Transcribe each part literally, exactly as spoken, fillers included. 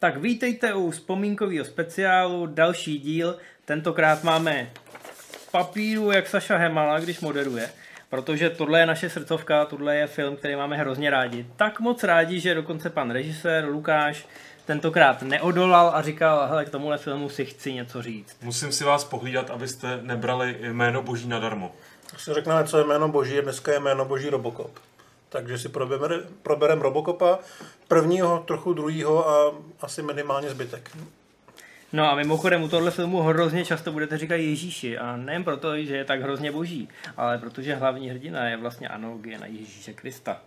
Tak vítejte u vzpomínkového speciálu, další díl. Tentokrát máme papíru jak Saša Hemala, když moderuje, protože tohle je naše srdcovka, tohle je film, který máme hrozně rádi. Tak moc rádi, že dokonce pan režisér Lukáš tentokrát neodolal a říkal, hele, k tomuhle filmu si chci něco říct. Musím si vás pohlídat, abyste nebrali Jméno boží nadarmo. Když si řekneme, co je Jméno boží, dneska je Jméno boží Robocop. Takže si probereme, probereme Robocopa, prvního, trochu druhýho a asi minimálně zbytek. No a mimochodem u tohle filmu hrozně často budete říkat Ježíši a nejen proto, že je tak hrozně boží, ale protože hlavní hrdina je vlastně analogie na Ježíše Krista.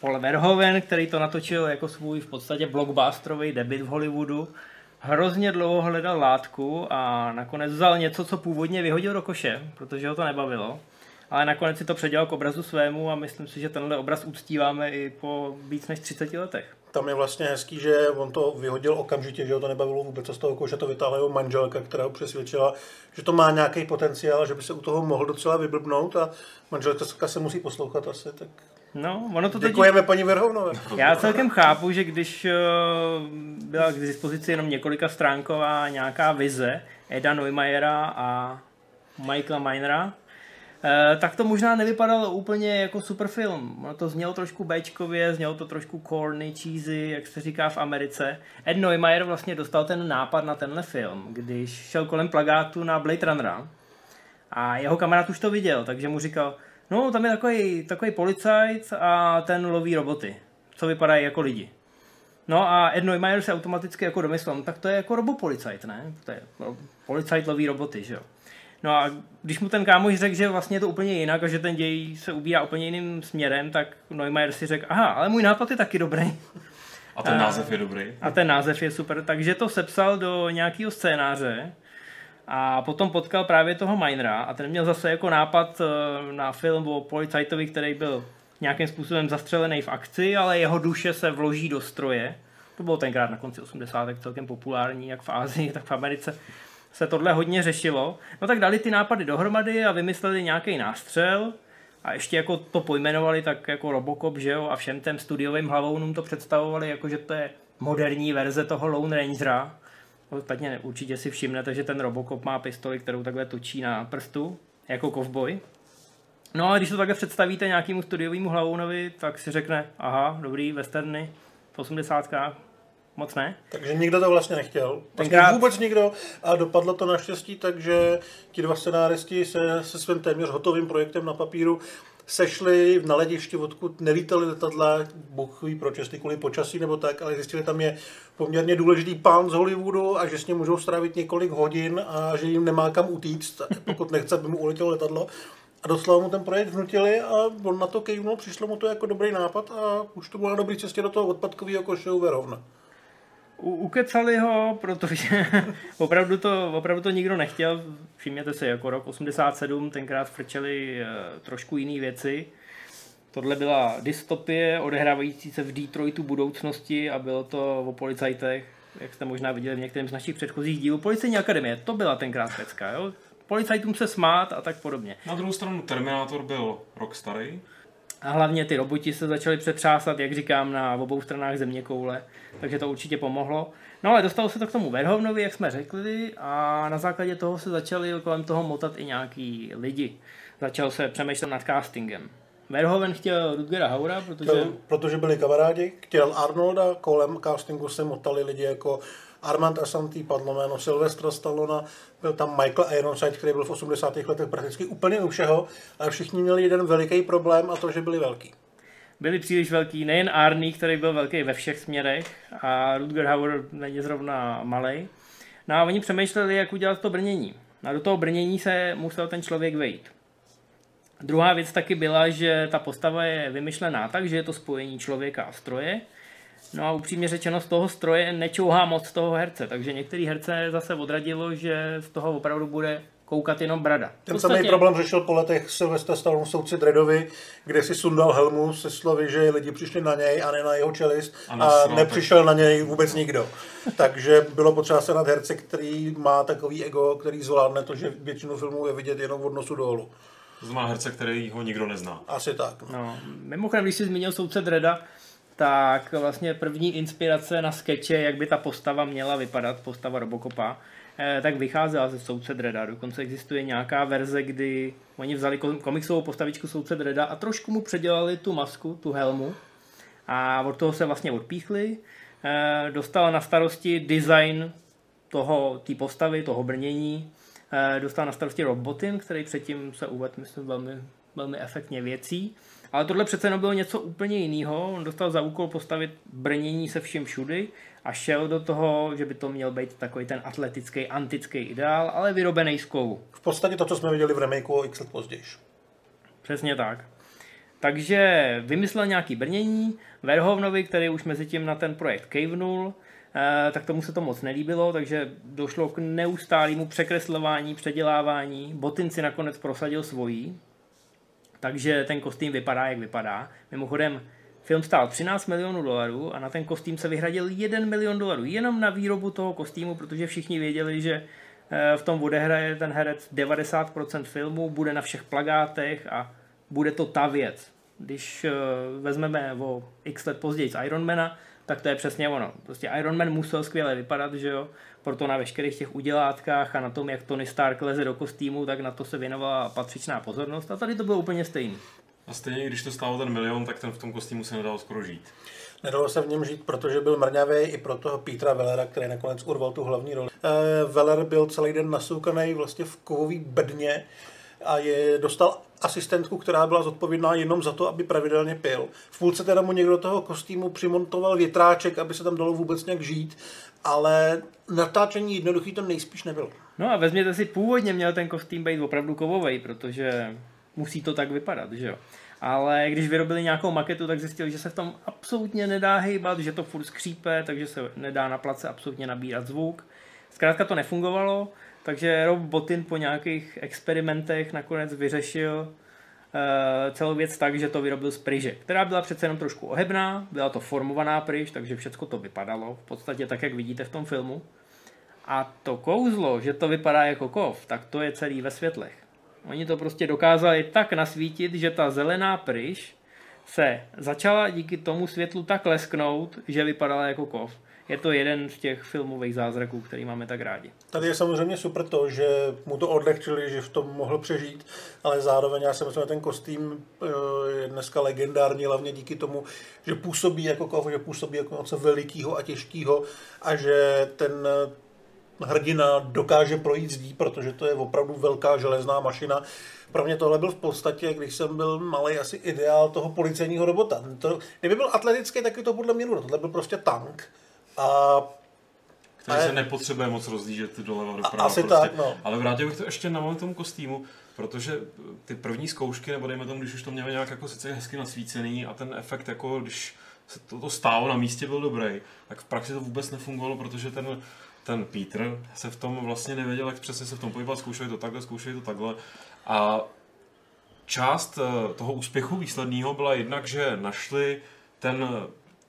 Paul Verhoeven, který to natočil jako svůj v podstatě blockbusterový debut v Hollywoodu, hrozně dlouho hledal látku a nakonec vzal něco, co původně vyhodil do koše, protože ho to nebavilo. Ale nakonec si to předělal k obrazu svému a myslím si, že tenhle obraz uctíváme i po víc než třiceti letech. Tam je vlastně hezký, že on to vyhodil okamžitě, že ho to nebavilo vůbec a z toho koše to vytáhla jeho manželka, která ho přesvědčila, že to má nějaký potenciál, že by se u toho mohl docela vyblbnout a manželka se musí poslouchat asi, tak... No, ono to děkujeme teď... paní Verhoevenové. Já celkem chápu, že když byla k dispozici jenom několika stránková nějaká vize Eda Neumeiera a Michaela Minera, tak to možná nevypadalo úplně jako super film. Ono to znělo trošku béčkově, znělo to trošku corny, cheesy, jak se říká v Americe. Ed Neumeier vlastně dostal ten nápad na tenhle film, když šel kolem plakátu na Blade Runnera a jeho kamarád už to viděl, takže mu říkal, no tam je takový, takový policajt a ten loví roboty, co vypadají jako lidi. No a Ed Neumeier se automaticky jako domyslel, tak to je jako robopolicajt, ne? To je policajt loví roboty, že jo? No a když mu ten kámoš řekl, že vlastně je to úplně jinak a že ten děj se ubírá úplně jiným směrem, tak Neumeier si řekl, aha, ale můj nápad je taky dobrý. A ten a, název je dobrý. A ten název je super, takže to sepsal do nějakého scénáře a potom potkal právě toho Minera a ten měl zase jako nápad na film o policajtovi, který byl nějakým způsobem zastřelený v akci, ale jeho duše se vloží do stroje. To bylo tenkrát na konci osmdesátých celkem populární, jak v Asii, tak v Americe. Se tohle hodně řešilo, no tak dali ty nápady dohromady a vymysleli nějaký nástřel a ještě jako to pojmenovali tak jako Robocop, že jo, a všem těm studiovým hlavounům to představovali jako, že to je moderní verze toho Lone Rangera. Ostatně určitě si všimnete, že ten Robocop má pistoli, kterou takhle točí na prstu, jako kovboj. No a když to takhle představíte nějakému studiovému hlavounovi, tak si řekne, aha, dobrý, westerny, v osmdesátkách. Moc ne. Takže nikdo to vlastně nechtěl. Tenkrát... Vůbec nikdo. A dopadlo to naštěstí, takže ti dva scenáristi se, se svým téměř hotovým projektem na papíru sešli na letišti, odkud nelítali letadla, bůh ví proč, jestli kvůli počasí nebo tak, ale zjistili, tam je poměrně důležitý pán z Hollywoodu a že s ním můžou strávit několik hodin a že jim nemá kam utíct, pokud nechce, by mu uletělo letadlo. A doslova mu ten projekt vnutili a on na to kejvnul, přišlo mu to jako dobrý nápad a už to bylo na dobrý cestě do toho odpadkového koše u Verhoevena. Ukecali ho, protože opravdu to, opravdu to nikdo nechtěl. Všimněte si, jako rok osmdesát sedm, tenkrát frčeli trošku jiné věci. Tohle byla dystopie, odehrávající se v Detroitu budoucnosti a bylo to o policajtech, jak jste možná viděli v některém z našich předchozích dílů. Policejní akademie, to byla tenkrát pecka, jo? Policajtům se smát a tak podobně. Na druhou stranu Terminátor byl rok starý. A hlavně ty roboti se začaly přetřásat, jak říkám, na obou stranách zeměkoule, takže to určitě pomohlo. No ale dostalo se to k tomu Verhoevenovi, jak jsme řekli, a na základě toho se začali kolem toho motat i nějaký lidi. Začal se přemýšlet nad castingem. Verhoeven chtěl Rutgera Hauera, protože... Chtěl, protože byli kamarádi, chtěl Arnolda, kolem castingu se motali lidi jako Armand Assante, padlo jméno Sylvestra Stallona, byl tam Michael Ironside, který byl v osmdesátých letech prakticky úplně u všeho, ale všichni měli jeden veliký problém a to, že byli velký. Byli příliš velký, nejen Arnie, který byl velký ve všech směrech a Rutger Hauer není zrovna malej. No a oni přemýšleli, jak udělat to brnění. A do toho brnění se musel ten člověk vejít. Druhá věc taky byla, že ta postava je vymyšlená tak, že je to spojení člověka a stroje. No a upřímně řečeno, z toho stroje nečouhá moc toho herce, takže některý herce zase odradilo, že z toho opravdu bude koukat jenom brada. Ten podstatě... samý problém řešil po letech Sylvester Stallone soudci Dreddovi, kde si sundal helmu se slovy, že lidi přišli na něj a ne na jeho čelist a, a nepřišel na něj vůbec nikdo. Takže bylo potřeba se nad herce, který má takový ego, který zvládne to, že většinu filmů je vidět jenom od nosu dolů. To znamená herce, který ho nikdo nezná. Asi tak. No. No, mimochodem, když jsi zmínil soudce Dredda, tak vlastně první inspirace na skeče, jak by ta postava měla vypadat, postava Robocopa, tak vycházela ze Soudce Dredda. Dokonce existuje nějaká verze, kdy oni vzali komiksovou postavičku Soudce Dredda a trošku mu předělali tu masku, tu helmu, a od toho se vlastně odpíchli. Dostal na starosti design toho, té postavy, toho brnění. Dostal na starosti Rob Bottin, který předtím se uvedl, myslím, velmi, velmi efektně věcí. Ale tohle přece jenom bylo něco úplně jiného. On dostal za úkol postavit brnění se vším všudy a šel do toho, že by to měl být takový ten atletický, antický ideál, ale vyrobený z kovu. V podstatě to, co jsme viděli v remakeu o x let později. Přesně tak. Takže vymyslel nějaký brnění. Verhoevenovi, který už mezi tím na ten projekt kejvnul, tak tomu se to moc nelíbilo, takže došlo k neustálému překreslování, předělávání. Bottin si nakonec prosadil svojí, takže ten kostým vypadá, jak vypadá. Mimochodem, film stál třináct milionů dolarů a na ten kostým se vyhradil jeden milion dolarů jenom na výrobu toho kostýmu, protože všichni věděli, že v tom odehraje ten herec devadesát procent filmu, bude na všech plakátech a bude to ta věc. Když vezmeme o x let později z Ironmana, tak to je přesně ono. Prostě Iron Man musel skvěle vypadat, že jo? Proto na veškerých těch udělátkách a na tom, jak Tony Stark leze do kostýmu, tak na to se věnovala patřičná pozornost a tady to bylo úplně stejný. A stejně, když to stálo ten milion, tak ten v tom kostýmu se nedalo skoro žít. Nedalo se v něm žít, protože byl mrňavý i pro toho Petera Wellera, který nakonec urval tu hlavní roli. Eh, Weller byl celý den nasoukaný vlastně v kovový bedně a je, dostal asistentku, která byla zodpovědná jenom za to, aby pravidelně pil. V půlce teda mu někdo toho kostýmu přimontoval větráček, aby se tam dalo vůbec nějak žít, ale natáčení jednoduchý to nejspíš nebylo. No a vezměte si, původně měl ten kostým být opravdu kovovej, protože musí to tak vypadat, že jo. Ale když vyrobili nějakou maketu, tak zjistili, že se v tom absolutně nedá hejbat, že to furt skřípe, takže se nedá na place absolutně nabírat zvuk. Zkrátka to nefungovalo. Takže Rob Bottin po nějakých experimentech nakonec vyřešil e, celou věc tak, že to vyrobil z pryže, která byla přece jenom trošku ohebná, byla to formovaná pryž, takže všechno to vypadalo v podstatě tak, jak vidíte v tom filmu. A to kouzlo, že to vypadá jako kov, tak to je celý ve světlech. Oni to prostě dokázali tak nasvítit, že ta zelená pryž se začala díky tomu světlu tak lesknout, že vypadala jako kov. Je to jeden z těch filmových zázraků, který máme tak rádi. Tady je samozřejmě super to, že mu to odlehčili, že v tom mohl přežít, ale zároveň já si myslím, že ten kostým je dneska legendární, hlavně díky tomu, že působí jako kov, že působí jako něco velikýho a těžkýho a že ten hrdina dokáže projít zdí, protože to je opravdu velká železná mašina. Pro mě tohle byl v podstatě, když jsem byl malej, asi ideál toho policejního robota. To, kdyby byl atletický, tak je to podle mě nudno. Tohle byl prostě tank. A, který a je, se nepotřebuje moc rozdížet doleva doprava. Asi prostě. Tak, no. Ale vrátil bych to ještě na moment tomu kostýmu, protože ty první zkoušky, nebo dejme tomu, když už to měli nějak jako sice hezky nasvícený a ten efekt, jako když se toto stálo na místě, byl dobrý, tak v praxi to vůbec nefungovalo, protože ten, ten Peter se v tom vlastně nevěděl, jak přesně se v tom pohybat, zkoušeli to takhle, zkoušeli to takhle. A část toho úspěchu výsledného byla jednak, že našli ten...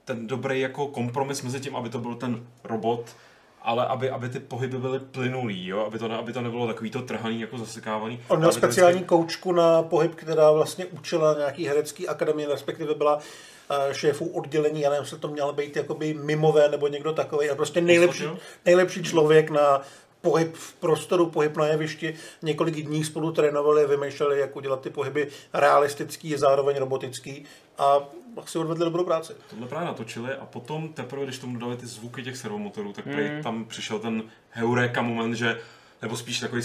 ten dobrý jako kompromis mezi tím, aby to byl ten robot, ale aby, aby ty pohyby byly plynulý, jo? Aby, to ne, aby to nebylo takový to trhaný, jako zasekávaný. On měl speciální vždycky... koučku na pohyb, která vlastně učila nějaký herecký akademie, respektive byla uh, šéfů oddělení, já nevím, se to měl být jakoby mimové nebo někdo takovej, a prostě nejlepší, nejlepší člověk na pohyb v prostoru, pohyb na jevišti. Několik dní spolu trénovali a vymýšleli, jak udělat ty pohyby realistický, zároveň robotický a asi odvedli dobrou práci. Tohle právě natočili a potom teprve, když tomu dodali ty zvuky těch servomotorů, tak mm. tam přišel ten heureka moment, že, nebo spíš takový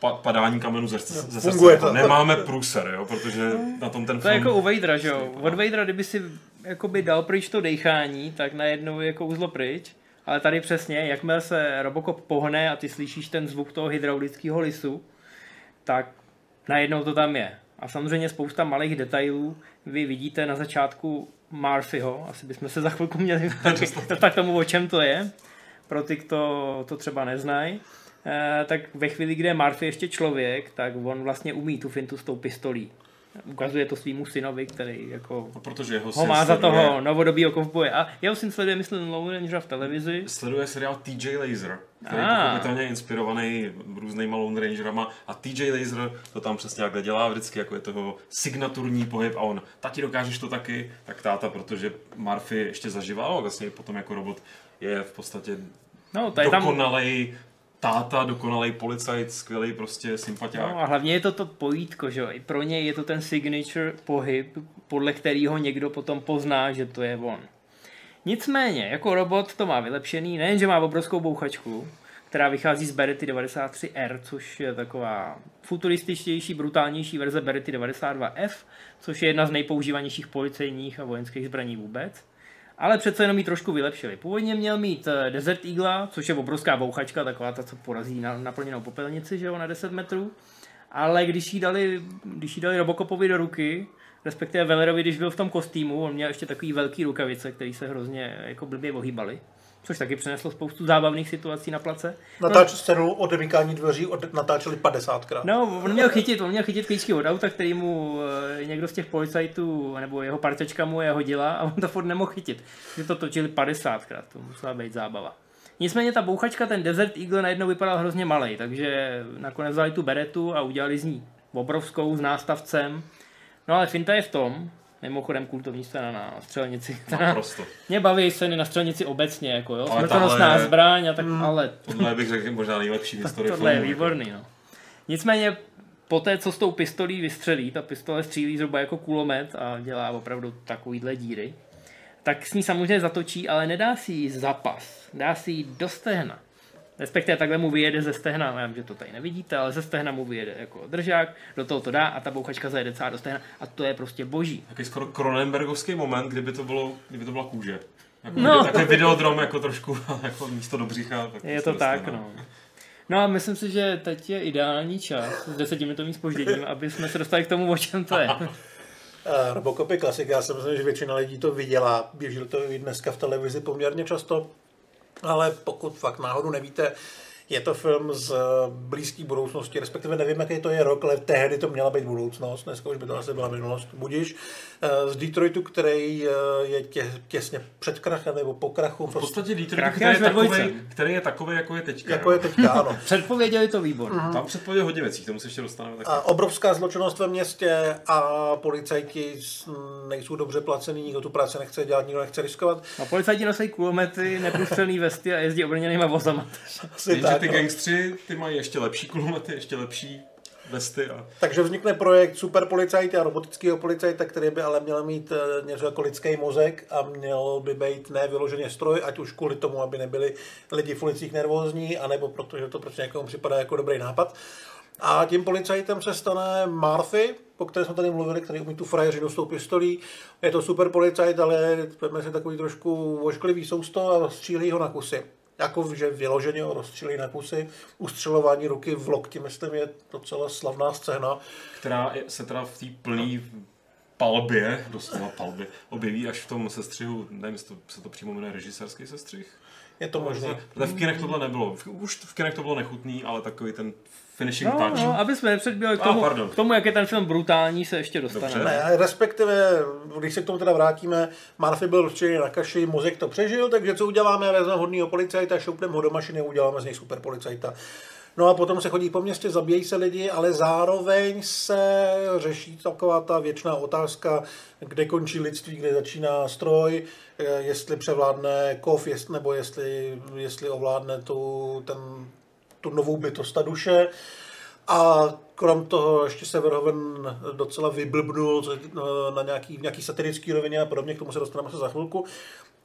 Pa- padání kamenu ze, ze srdce. Nemáme průser, jo, protože na tom ten film... To je jako u Vadera, že jo. Od Vadera, kdyby si jakoby dal pryč to dejchání, tak najednou je kouzlo pryč. Ale tady přesně, jakmile se Robocop pohne a ty slyšíš ten zvuk toho hydraulického lisu, tak najednou to tam je. A samozřejmě spousta malých detailů. Vy vidíte na začátku Murphyho, asi bychom se za chvilku měli tak tomu, o čem to je, pro ty, kdo to třeba neznají. E, tak ve chvíli, kdy je Murphy ještě člověk, tak on vlastně umí tu fintu s tou pistolí. ukazuje to svýmu synovi, který jako protože ho má za sleduje... toho novodobýho kovboje. A jeho syn sleduje, myslím, Lone Rangera v televizi. Sleduje seriál T J. Lazer, který ah. je pochopitelně inspirovaný různýma Lone Rangerama. A T J. Lazer to tam přesně takhle dělá vždycky, jako je toho signaturní pohyb. A on, tati, dokážeš to taky? Tak táta, protože Murphy ještě zažíval, vlastně potom jako robot je v podstatě no, tady dokonalej... Tam... Táta, dokonalej policajt, skvělý prostě sympatiák. No a hlavně je to to pojítko, že jo? I pro něj je to ten signature pohyb, podle kterého někdo potom pozná, že to je on. Nicméně, jako robot to má vylepšený, nejenže má obrovskou bouchačku, která vychází z Berety devadesát tři R, což je taková futurističtější, brutálnější verze Berety devadesát dva F, což je jedna z nejpoužívanějších policejních a vojenských zbraní vůbec. Ale přece jenom ji trošku vylepšili. Původně měl mít Desert Eagle, což je obrovská bouchačka, taková ta, co porazí na naplněnou popelnici, že jo, na deset metrů. Ale když jí dali, když jí dali Robocopovi do ruky, respektive Wellerovi, když byl v tom kostýmu, on měl ještě takový velký rukavice, který se hrozně jako blbě ohýbaly. Což taky přineslo spoustu zábavných situací na place. Natáč, no, scénu odemykání dveří od, natáčeli padesátkrát. No, on měl chytit, on měl chytit klíčky od auta, který mu e, někdo z těch policajtů, nebo jeho parťačka mu je hodila a on to furt nemohl chytit. Že to točili padesátkrát, to musela být zábava. Nicméně ta bouchačka, ten Desert Eagle najednou vypadal hrozně malej, takže nakonec vzali tu beretu a udělali z ní obrovskou s nástavcem. No ale finta je v tom, mimochodem kultovní scéna na střelnici. Naprosto. Mě baví scény na střelnici obecně, jako jo, smrtonosná je... zbraň a tak, mm, ale... Tohle bych řekl možná nejlepší v historii filmu. Tohle je výborný, no. Nicméně, po té, co s tou pistolí vystřelí, ta pistole střílí zhruba jako kulomet a dělá opravdu takovýhle díry, tak s ní samozřejmě zatočí, ale nedá si jí zapas, dá si jí do stehna. Respektive takhle mu vyjede ze stehna, já vím, že to tady nevidíte, ale ze stehna mu vyjede jako držák, do toho to dá a ta bouchačka zajede celá do stehna a to je prostě boží. Takový skoro Cronenbergovský moment, kdyby to, bylo, kdyby to byla kůže. Jako no, takový to... videodrom jako trošku jako místo do břicha. Tak je to tak, stehna. no. No a myslím si, že teď je ideální čas s desetiminutovým zpožděním, aby jsme se dostali k tomu, o čem to je. Robocop je klasik, já si myslím, že většina lidí to viděla, běží to i dneska v televizi poměrně často. Ale pokud fakt náhodou nevíte, je to film z blízké budoucnosti, respektive nevím, jaký to je rok, ale tehdy to měla být budoucnost, dneska už by to asi byla minulost, budiš. Z Detroitu, který je tě, těsně před krachem nebo po krachu. V podstatě Detroit, který je, takovej, který je takovej, jako je teďka. Jako je teďka, ano. Předpověděli to výbor. Mm. Tam předpověděli hodně věcí, k tomu se ještě dostaneme. A obrovská zločinnost ve městě a policajti nejsou dobře placený, nikdo tu práci nechce dělat, nikdo nechce riskovat. A policajti nosejí kulomety, neprůstřelný vesty a jezdí obrněnýma vozama. Ty gangstři, ty mají ještě lepší kulomety, ještě lepší vesty. A... Takže vznikne projekt superpolicajt a robotického policajta, který by ale měl mít něco jako lidský mozek a měl by být ne vyloženě stroj, ať už kvůli tomu, aby nebyli lidi v ulicích nervózní, anebo protože to prostě někomu připadá jako dobrý nápad. A tím policajtem se stane Murphy, po které jsme tady mluvili, který umí tu frajeřinu s tou pistolí. Je to superpolicajt, ale pojďme si takový trošku vošklivý sousto a střílí ho na kusy. Jako, že vyloženě ho rozstřílí na kusy, ustřelování ruky v lokti, myslím, je docela slavná scéna. Která je, se teda v té plný palbě, doslova palbě, objeví až v tom sestřihu, nevím, jestli to, se to přímo jmenuje režisérský sestřih? Je to možné. Protože v kinech tohle nebylo, v, už v kinech to bylo nechutný, ale takový ten finishing no, touch. No, aby jsme nepředběhli k tomu, ah, k tomu, jak je ten film brutální, se ještě dostaneme. Ne, respektive, když se k tomu teda vrátíme, Murphy byl určitě na kaši, mozek to přežil, takže co uděláme, vezmeme hodnýho policajta, šoupneme ho do mašiny, uděláme z něj super policajta. No a potom se chodí po městě, zabíjejí se lidi, ale zároveň se řeší taková ta věčná otázka, kde končí lidství, kde začíná stroj, jestli převládne kov, jest, nebo jestli, jestli ovládne tu, ten, tu novou bytost, ta duše. A krom toho ještě se Verhoeven docela vyblbnul na nějaký, nějaký satirický rovině a podobně, k tomu se dostaneme se za chvilku.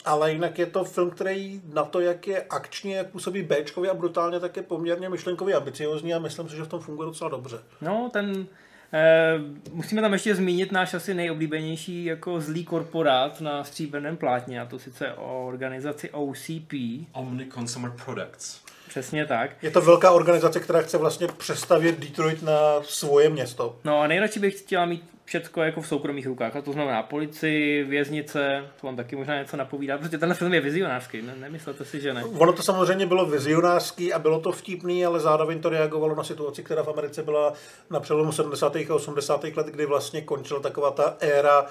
Ale jinak je to film, který na to, jak je akčně, jak působí béčkově a brutálně, tak je poměrně myšlenkově ambiciozní a myslím si, že v tom funguje docela dobře. No, ten... Eh, musíme tam ještě zmínit náš asi nejoblíbenější jako zlý korporát na stříbrném plátně, a to sice o organizaci O C P. Omni Consumer Products. Přesně tak. Je to velká organizace, která chce vlastně přestavět Detroit na svoje město. No a nejradši bych chtěla mít všecko je jako v soukromých rukách. A to znamená policii, věznice, to vám taky možná něco napovídá. Protože tenhle film je vizionářský, ne, nemyslete si, že ne. Ono to samozřejmě bylo vizionářský a bylo to vtipný, ale zároveň to reagovalo na situaci, která v Americe byla na přelomu sedmdesátých a osmdesátých let, kdy vlastně končila taková ta éra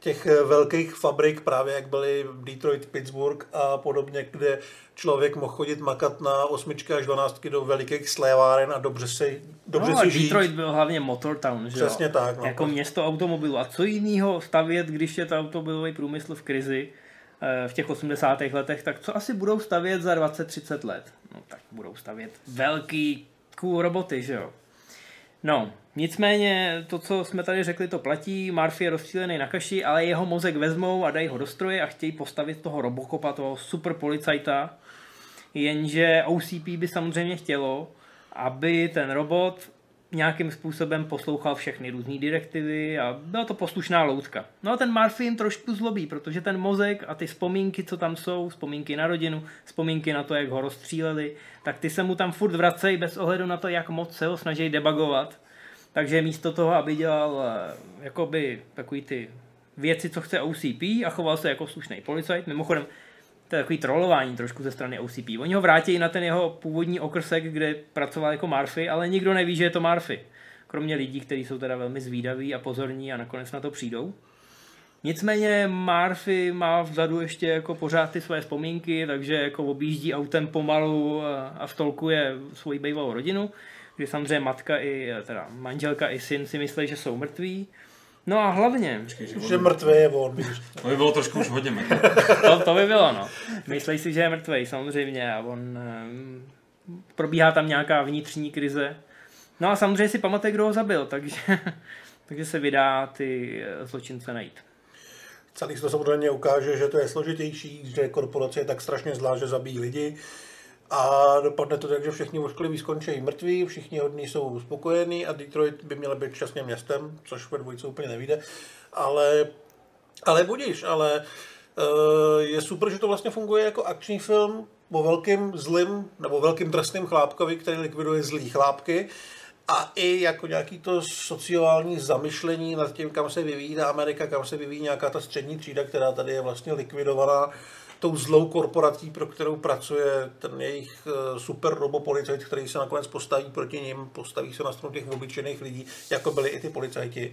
těch velkých fabrik, právě jak byly Detroit, Pittsburgh a podobně, kde člověk mohl chodit makat na osmičky až dvanáctky do velikých sléváren a dobře si, dobře no, si žít. Detroit byl hlavně motortown, že přesně jo? Tak. No. Jako město automobilů. A co jiného stavět, když je to automobilový průmysl v krizi v těch osmdesátých letech, tak co asi budou stavět za dvacet třicet let? No tak budou stavět velký cool roboty, že jo? No, nicméně to, co jsme tady řekli, to platí. Murphy je rozstřílený na kaši, ale jeho mozek vezmou a dají ho do stroje a chtějí postavit toho Robocopa, toho super policajta. Jenže O C P by samozřejmě chtělo, aby ten robot nějakým způsobem poslouchal všechny různé direktivy a byla to poslušná loutka. No a ten Murphy jim trošku zlobí, protože ten mozek a ty vzpomínky, co tam jsou, vzpomínky na rodinu, vzpomínky na to, jak ho rozstříleli, tak ty se mu tam furt vracejí bez ohledu na to, jak moc se ho snaží debugovat. Takže místo toho, aby dělal jakoby takový ty věci, co chce O C P a choval se jako slušný policajt, mimochodem to je takový trolování trošku ze strany O C P. Oni ho vrátí na ten jeho původní okrsek, kde pracoval jako Murphy, ale nikdo neví, že je to Murphy. Kromě lidí, kteří jsou teda velmi zvídaví a pozorní a nakonec na to přijdou. Nicméně Murphy má vzadu ještě jako pořád ty své vzpomínky, takže jako objíždí autem pomalu a vtolkuje svoji bývalou rodinu, kde samozřejmě matka i, teda manželka i syn si myslí, že jsou mrtví. No a hlavně... Počkej, že, že mrtvej je on, víš. To by bylo trošku už hodně mrtvej. to, to by bylo, no. Myslej si, že je mrtvej, samozřejmě. A on... Probíhá tam nějaká vnitřní krize. No a samozřejmě si pamatuje, kdo ho zabil, takže, takže se vydá ty zločince najít. Celý to samozřejmě ukáže, že to je složitější, že korporace je tak strašně zlá, že zabíjí lidi. A dopadne to tak, že všichni oškliví skončí mrtví, všichni hodní jsou spokojení a Detroit by měl být šťastným městem, což ve dvojice úplně nevíde. Ale, ale budíš, ale je super, že to vlastně funguje jako akční film o velkým zlým nebo velkým drsným chlápkovi, který likviduje zlý chlápky. A i jako nějaký to sociální zamyšlení nad tím, kam se vyvíjí ta Amerika, kam se vyvíjí nějaká ta střední třída, která tady je vlastně likvidovaná tou zlou korporací, pro kterou pracuje ten jejich super robopolicajt, který se nakonec postaví proti nim, postaví se na stranu těch obyčejných lidí, jako byli i ty policajti.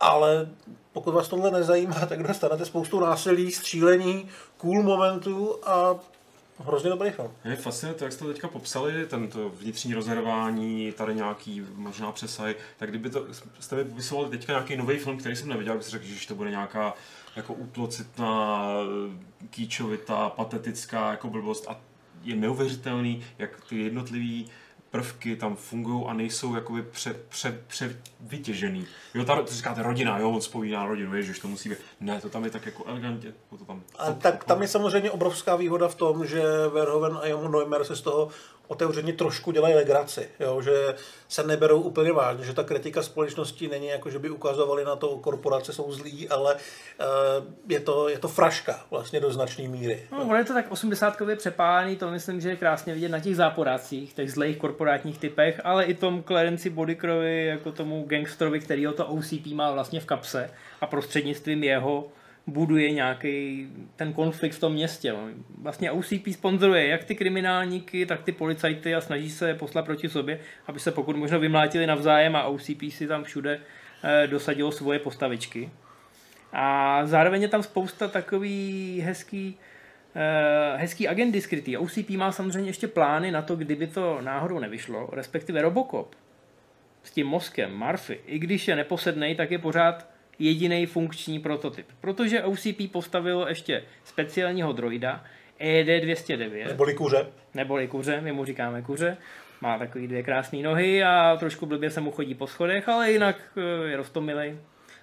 Ale pokud vás tohle nezajímá, tak dostanete spoustu násilí, střílení, cool momentů a hrozně dobrý film. Je fascinující, jak jste to teďka popsali, tento vnitřní rozhrávání, tady nějaký možná přesah, tak kdyby to, jste mi popisovali teďka nějaký nový film, který jsem neviděl, bych si řekl, že to bude nějaká jako útlocitná, kýčovitá, patetická jako blbost a je neuvěřitelný, jak ty jednotlivý prvky tam fungují a nejsou jakoby pře, pře, pře vytěžený. Jo, ta, to říkáte rodina, jo, on vzpomíná rodinu, ježiš, to musí být, ne, to tam je tak jako elegantně. To tam, to, a tak to, tam je samozřejmě obrovská výhoda v tom, že Verhoeven a jeho Neumeier se z toho otevřeně trošku dělají legraci, jo, že se neberou úplně vážně, že ta kritika společnosti není jako, že by ukazovali na to, korporace jsou zlí, ale e, je, to, je to fraška vlastně do značné míry. No, no. Je to tak osmdesátkově přepálený, to myslím, že je krásně vidět na těch záporácích, těch zlejch korporátních typech, ale i tom Clarenci Boddickerovi, jako tomu gangsterovi, kterýho to O C P má vlastně v kapse a prostřednictvím jeho buduje nějaký ten konflikt v tom městě. Vlastně O C P sponzoruje jak ty kriminálníky, tak ty policajty a snaží se poslat proti sobě, aby se pokud možno vymlátili navzájem a O C P si tam všude dosadilo svoje postavičky. A zároveň je tam spousta takový hezký, hezký agendy skrytý. O C P má samozřejmě ještě plány na to, kdyby to náhodou nevyšlo, respektive Robocop s tím mozkem, Murphy, i když je neposednej, tak je pořád jediný funkční prototyp. Protože O C P postavilo ještě speciálního droida E D dvě stě devět. Neboli kuře. Neboli kuře, my mu říkáme kuře. Má takový dvě krásné nohy a trošku blbě se mu chodí po schodech, ale jinak je roztomilej.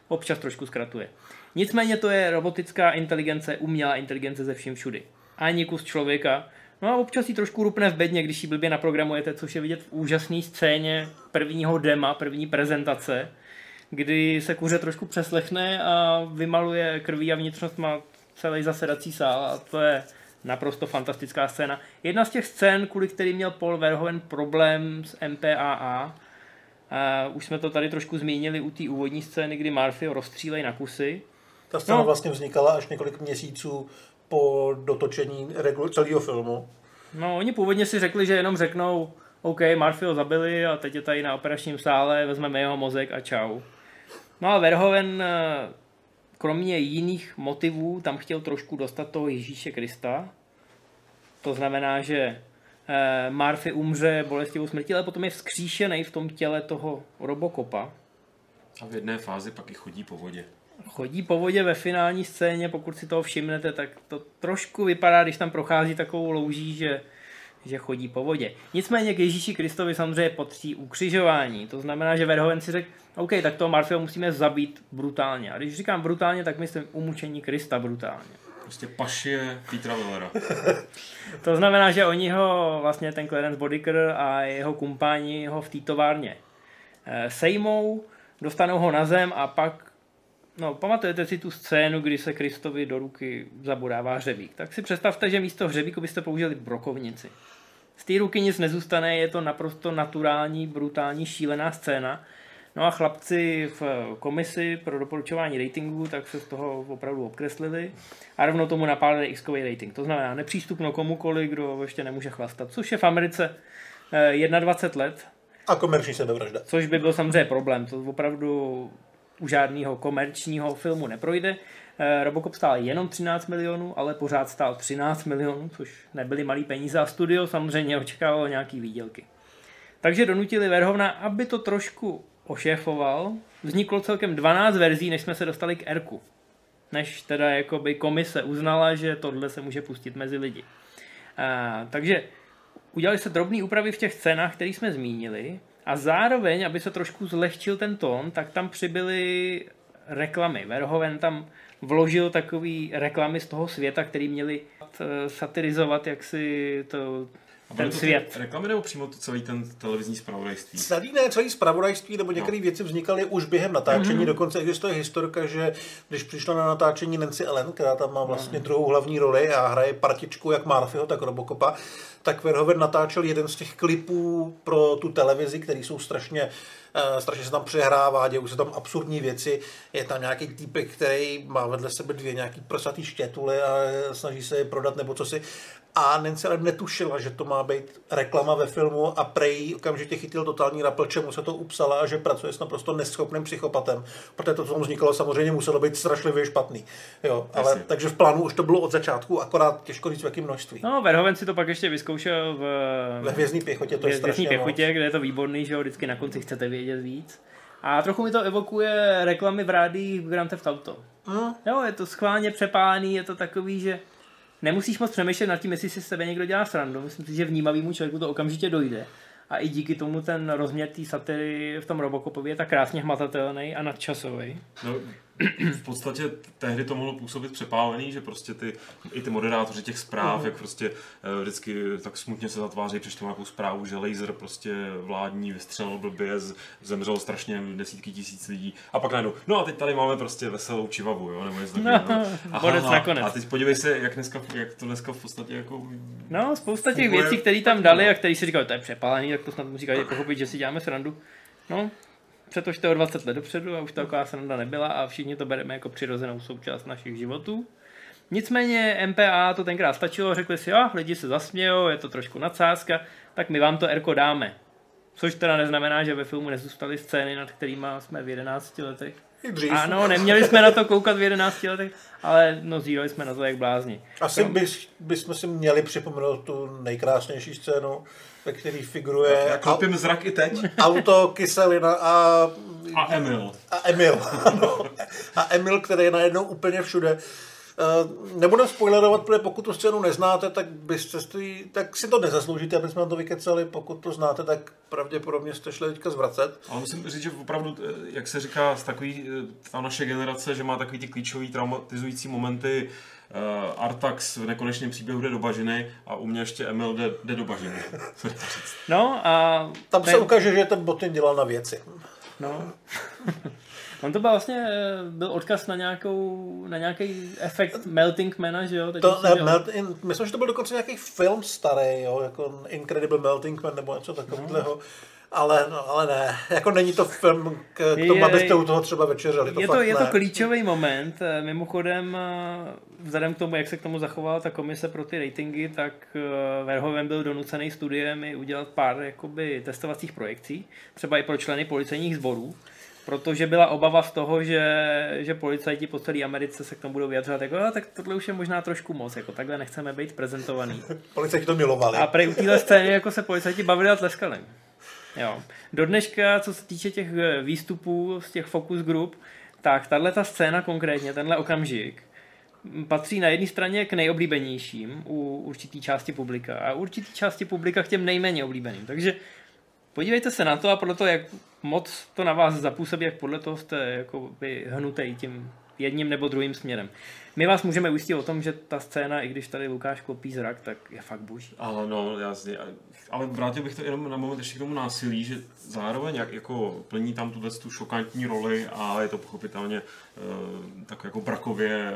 Občas trošku zkratuje. Nicméně to je robotická inteligence, umělá inteligence ze vším všudy. Ani kus člověka. No a občas ji trošku rupne v bedně, když ji blbě naprogramujete, což je vidět v úžasné scéně prvního dema, první prezentace, kdy se kuře trošku přeslechne a vymaluje krví a vnitřnost má celý zasedací sál a to je naprosto fantastická scéna. Jedna z těch scén, kvůli který měl Paul Verhoeven problém s M P A A, Uh, už jsme to tady trošku zmínili u té úvodní scény, kdy Murphy ho rozstřílejí na kusy. Ta scéna no. vlastně vznikala až několik měsíců po dotočení celého filmu. No, oni původně si řekli, že jenom řeknou OK, Murphy ho zabili a teď je tady na operačním sále, vezmeme jeho mozek a čau. No a Verhoeven kromě jiných motivů tam chtěl trošku dostat toho Ježíše Krista. To znamená, že Murphy umře bolestivou smrtí, ale potom je vzkříšený v tom těle toho Robocopa. A v jedné fázi pak i chodí po vodě. Chodí po vodě ve finální scéně, pokud si toho všimnete, tak to trošku vypadá, když tam prochází takovou louží, že, že chodí po vodě. Nicméně k Ježíši Kristovi samozřejmě patří ukřižování. To znamená, že Verhoeven si řekl, OK, tak toho Murphyho musíme zabít brutálně. A když říkám brutálně, tak myslím umučení Krista brutálně. Prostě pašie Petera Wellera. To znamená, že oni ho, vlastně ten Clarence Boddicker a jeho kumpáni ho v té továrně sejmou, dostanou ho na zem a pak, no pamatujete si tu scénu, kdy se Kristovi do ruky zabodává hřebík. Tak si představte, že místo hřebíku byste použili brokovnici. Z té ruky nic nezůstane, je to naprosto naturální, brutální, šílená scéna. No a chlapci v komisi pro doporučování ratingu tak se z toho opravdu obkreslili a rovnou tomu napálili iks kový rating. To znamená nepřístupno komukoli, kdo ještě nemůže chlastat, což je v Americe dvacet jedna let. A komerční sebevražda. Což by byl samozřejmě problém, to opravdu u žádného komerčního filmu neprojde. Robocop stál jenom třináct milionů, ale pořád stál třináct milionů, což nebyly malý peníze a studio samozřejmě očekávalo nějaký výdělky. Takže donutili Verhoevena, aby to trošku ošéfoval. Vzniklo celkem dvanáct verzí, než jsme se dostali k Erku. Než teda jakoby komise uznala, že tohle se může pustit mezi lidi. A, takže udělali se drobné úpravy v těch scénách, které jsme zmínili a zároveň, aby se trošku zlehčil ten tón, tak tam přibyly reklamy. Verhoeven tam vložil takový reklamy z toho světa, který měli satirizovat jaksi to... Ten to svět. Reklamy nebo přímo to celý ten televizní zpravodajství? Celý ne, celý zpravodajství, nebo některé no. věci vznikaly už během natáčení. Mm-hmm. Dokonce existuje historka, že když přišla na natáčení Nancy Allen, která tam má vlastně mm. druhou hlavní roli a hraje partičku jak Murphyho, tak Robocopa, tak Verhoeven natáčel jeden z těch klipů pro tu televizi, který jsou strašně, uh, strašně se tam přehrává, dějí se tam absurdní věci. Je tam nějaký týpek, který má vedle sebe dvě nějaký prsatý štětule a snaží se je prodat nebo co si. A Nancy Allen netušila, že to má být reklama ve filmu a prej okamžitě chytil totální rapl, čemu se to upsala a že pracuje s naprosto neschopným psychopatem. Protože to, co mu vzniklo, samozřejmě muselo být strašlivě špatný. Jo, ale, takže v plánu už to bylo od začátku, akorát těžko říct v jakém množství. No, Verhoeven si to pak ještě vyzkoušel v... ve Hvězdné pěchotě, to je strašně pěchotě, moc. Kde je to výborný, že ho vždycky na konci chcete vědět víc. A trochu mi to evokuje reklamy v rádiích Grand Theft Auto. Mm. Jo, je to schválně přepálený, je to takový, že nemusíš moc přemýšlet nad tím, jestli si s tebe někdo dělá srandu. Myslím si, že vnímavýmu člověku to okamžitě dojde. A i díky tomu ten rozměr té satiry v tom Robocopově je tak krásně hmatatelný a nadčasový. No, v podstatě tehdy to mohlo působit přepálený, že prostě ty, i ty moderátoři těch zpráv, mm-hmm. jak prostě vždycky tak smutně se zatváří, přečtou nějakou zprávu, že Laser prostě vládní vystřelil blbě, zemřelo strašně desítky tisíc lidí. A pak najednou, no a teď tady máme prostě veselou Čivavu, jo, nebo něco takového. No, a teď podívej se, jak, dneska, jak to dneska v podstatě jako... No, spousta těch věcí, které tam dali a které si říkali, to je přepálený, tak to snad musí pochopit, že si děláme srandu. No. Přetožte o dvacet let dopředu a už taková sranda nebyla a všichni to bereme jako přirozenou součást našich životů. Nicméně M P A to tenkrát stačilo, řekli si, ah, lidi se zasmějou, je to trošku nadsázka, tak my vám to erko dáme. Což teda neznamená, že ve filmu nezůstaly scény, nad kterými jsme v jedenácti letech. Ano, neměli jsme na to koukat v jedenácti letech, ale no zírali jsme na to jak blázni. Asi Krom... bychom si měli připomenout tu nejkrásnější scénu, ve který figuruje klapím zrak i teď. Auto, kyselina a... A Emil. A Emil, ano. A Emil, který je najednou úplně všude. Nebudem spoilerovat, protože pokud tu scénu neznáte, tak, byste, tak si to nezasloužíte, aby jsme na to vykecali. Pokud to znáte, tak pravděpodobně jste šli teďka zvracet. Ale musím říct, že opravdu, jak se říká, z takový, ta naše generace, že má takový ty klíčový traumatizující momenty, Uh, Artax v nekonečném příběhu jde do bažiny a u mě ještě Emil jde, jde do bažiny. No a... Tam se ten... ukáže, že ten Bottin dělal na věci. No. On to byl vlastně byl odkaz na nějakou, na nějaký efekt Melting Mana, že jo? To, myslím, melt in, myslím, že to byl dokonce nějaký film starý, jo? Jako Incredible Melting Man nebo něco takového. No. ale, no, ale ne. Jako není to film k, k tomu, je, abyste u toho třeba večeřeli. To je, to, je to klíčový moment. Mimochodem, vzhledem k tomu, jak se k tomu zachovala ta komise pro ty ratingy, tak Verhoeven byl donucený studiem i udělat pár jakoby testovacích projekcí, třeba i pro členy policejních sborů. Protože byla obava z toho, že, že policajti po celé Americe se k tomu budou vyjadřovat jako, tak tohle už je možná trošku moc, jako takhle nechceme být prezentovaný. Policajti to milovali. A prý u téhle scény jako se policajti bavili a tleskali. Jo. Do dneška, co se týče těch výstupů z těch focus group, tak tato scéna konkrétně, tenhle okamžik, patří na jedné straně k nejoblíbenějším u určité části publika a určitý části publika k těm nejméně oblíbeným. Takže podívejte se na to a podle toho, jak moc to na vás zapůsobí, jak podle toho jste jakoby hnutej tím jedním nebo druhým směrem. My vás můžeme ujistit o tom, že ta scéna, i když tady Lukáš klopí zrak, tak je fakt boží. Ano, no, jasně. Ale vrátil bych to jenom na moment ještě k tomu násilí, že zároveň jak, jako plní tam tuhle tu šokantní roli a je to pochopitelně tak jako brakově